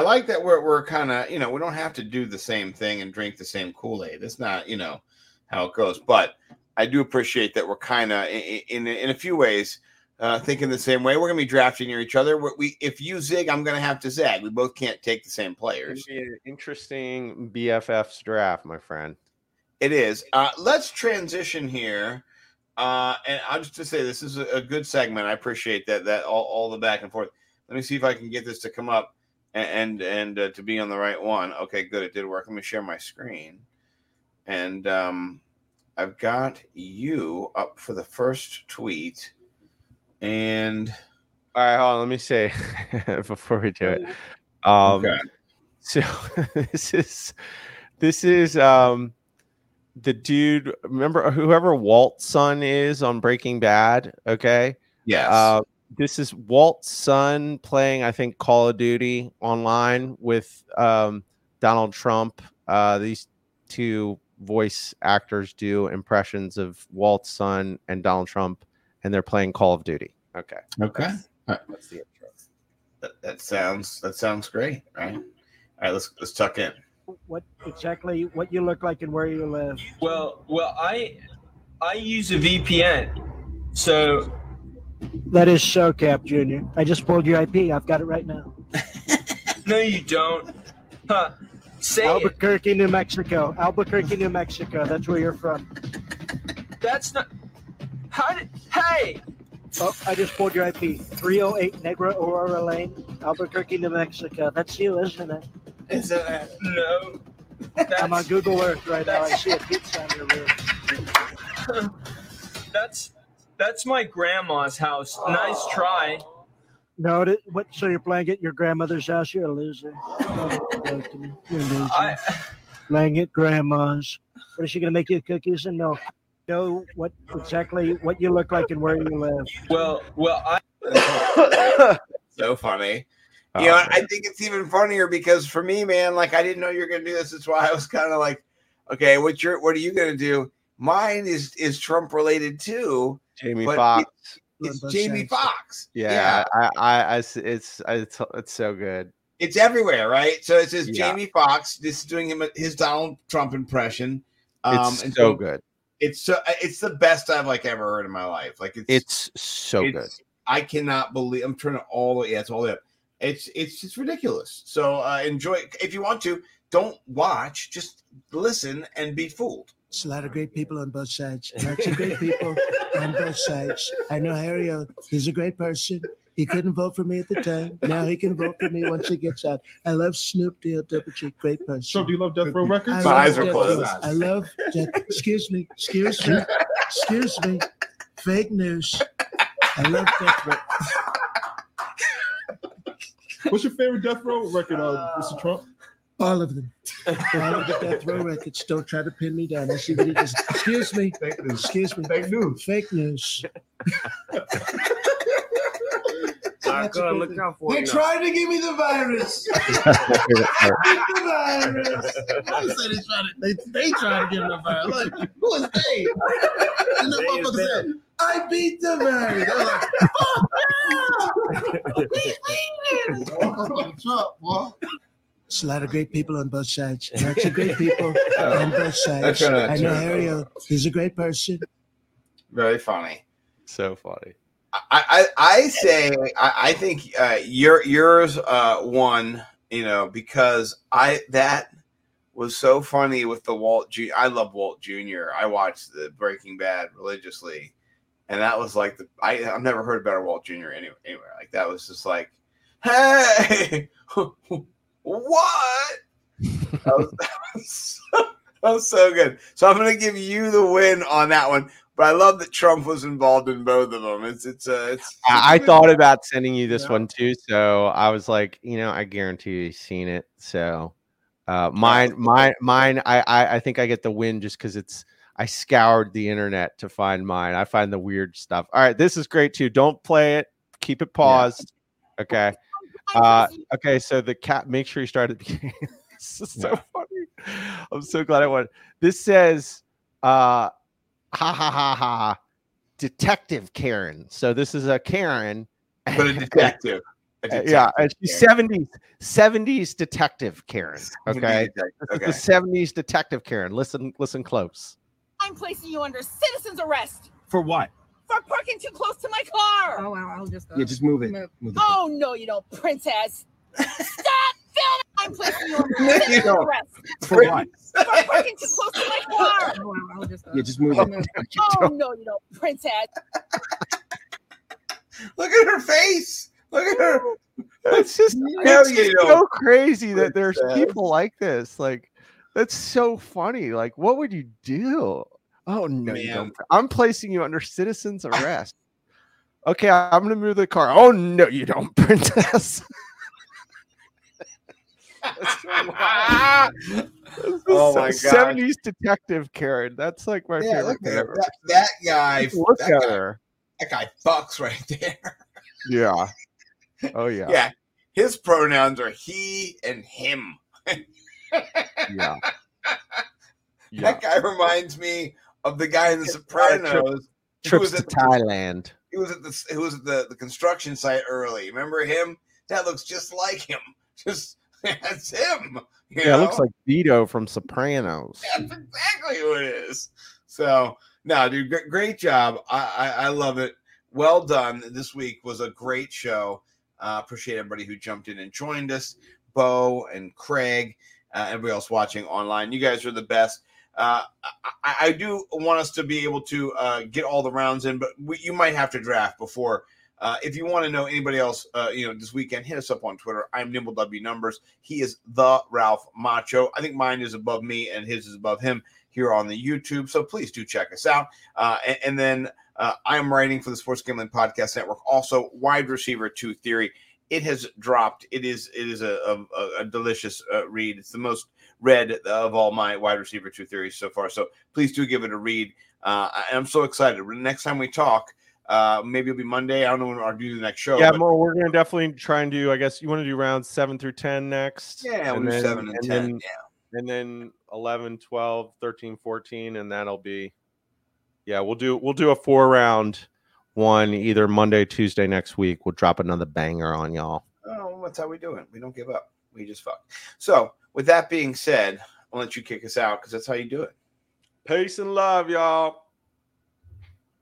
like that we're kind of, you know, we don't have to do the same thing and drink the same Kool-Aid. It's not, you know, how it goes. But I do appreciate that we're kind of in a few ways thinking the same way. We're going to be drafting near each other. If you zig, I'm going to have to zag. We both can't take the same players. It'd be an interesting BFFs draft, my friend. It is. Let's transition here. And I'll just to say this is a good segment. I appreciate that all the back and forth. Let me see if I can get this to come up and to be on the right one. Okay, good. It did work. Let me share my screen. And I've got you up for the first tweet. And all right, hold on. Let me say before we do it. Okay. So this is the dude. Remember whoever Walt's son is on Breaking Bad? Okay. Yes. This is Walt's son playing, I think, Call of Duty online with Donald Trump. These two voice actors do impressions of Walt's son and Donald Trump, and they're playing Call of Duty. Okay. Okay. That's the intro. That sounds great, right? All right, let's tuck in. What you look like and where you live? Well, I use a VPN, so. That is ShowCap, Junior. I just pulled your IP. I've got it right now. No, you don't. Huh. Say Albuquerque, New Mexico. Albuquerque, New Mexico. That's where you're from. That's not... Hey! Oh, I just pulled your IP. 308 Negra Aurora Lane, Albuquerque, New Mexico. That's you, isn't it? Is it? No. I'm on Google Earth right now. I see a pizza on your roof. That's my grandma's house. Nice try. No, so you're playing at your grandmother's house? You're a loser. You're a loser. Playing at grandma's. What is she going to make you cookies and milk? Know what exactly what you look like and where you live? Well, I. So funny. You know, I think it's even funnier because for me, man, like I didn't know you were going to do this. That's why I was kind of like, okay, what are you going to do? Mine is Trump related too. Jamie Foxx. It's Jamie Foxx. Yeah, yeah. I it's so good. It's everywhere, right? So it says Jamie Foxx. This is doing his Donald Trump impression. It's so good. It's the best I've like ever heard in my life. Like it's so good. I cannot believe I'm turning all the way. Yeah, it's all the way up. It's just ridiculous. So enjoy it. If you want to. Don't watch. Just listen and be fooled. It's a lot of great people on both sides. Lots of great people on both sides. I know Harry O. He's a great person. He couldn't vote for me at the time. Now he can vote for me once he gets out. I love Snoop Deal, Double G, great person. So do you love Death Row Records? My eyes are closed. I love Death. Excuse me. Fake news. I love Death Row. What's your favorite Death Row record, Mr. Trump? All of them. All of the Death Row records. Don't try to pin me down. I see what he does. Excuse me. Excuse me. Fake news. God, look out for They're trying to give me the virus. They trying to give me the virus. Like, who is they? And the motherfucker said, I beat the virus. I was like, fuck. It's a lot of great people on both sides. Lots of great people on both sides. I know Harry O. He's a great person. Very funny. So funny. I think yours won, you know, because that was so funny with the Walt Jr. I love Walt Jr. I watched the Breaking Bad religiously, and that was like I've never heard a better Walt Jr. anywhere. Like that was just like. hey, what? That was so good. So I'm going to give you the win on that one. But I love that Trump was involved in both of them. I thought about sending you this one too. So I was like, I guarantee you've seen it. So mine. I think I get the win just because I scoured the internet to find mine. I find the weird stuff. All right, this is great too. Don't play it. Keep it paused. Yeah. Okay. Okay. So the cat. Make sure you start at the beginning. This is so funny. I'm so glad I won. This says. Ha ha ha ha! Detective Karen. So this is a Karen, but a detective. She's 70s detective Karen. Okay, It's the 70s detective Karen. Listen close. I'm placing you under citizen's arrest. For what? For parking too close to my car. Oh wow! I'll just just move it. Move it. Oh no, you don't, princess. Stop. I'm placing you under arrest. For what? For parking too close to my car. Oh, wow, I'll just, just move it. Oh, no, you don't, princess. Look at her face. Look at her. It's so crazy that there's people like this. Like, that's so funny. Like, what would you do? Oh, no, you don't. I'm placing you under citizen's arrest. Okay, I'm going to move the car. Oh, no, you don't, princess. Oh my god! 70s detective Karen. That's like my favorite. That guy. Look at her. That guy fucks right there. Yeah. Oh yeah. Yeah. His pronouns are he and him. Yeah. That guy reminds me of the guy in The Sopranos. Trips to Thailand. He was at the construction site early. Remember him? That looks just like him. Just. That's him. It looks like Vito from Sopranos. That's exactly who it is. So, no, dude, great job. I love it. Well done. This week was a great show. Appreciate everybody who jumped in and joined us. Bo and Craig, everybody else watching online. You guys are the best. I do want us to be able to get all the rounds in, but you might have to draft before. If you want to know anybody else, this weekend, hit us up on Twitter. I'm Nimble W Numbers. He is the Ralph Macho. I think mine is above me and his is above him here on the YouTube. So please do check us out. And then I'm writing for the Sports Gambling Podcast Network. Also, Wide Receiver 2 Theory. It has dropped. It is a delicious read. It's the most read of all my Wide Receiver 2 theories so far. So please do give it a read. I'm so excited. Next time we talk. Maybe it'll be Monday. I don't know when I'll do the next show. Yeah, Mo, we're gonna definitely try and do. I guess you want to do rounds 7 through 10 next. Yeah, we'll do 7 and 10. And then 11, 12, 13, 14, and that'll be. Yeah, we'll do a 4-round one either Monday, Tuesday next week. We'll drop another banger on y'all. Oh, that's how we do it. We don't give up. We just fuck. So with that being said, I'll let you kick us out because that's how you do it. Peace and love, y'all.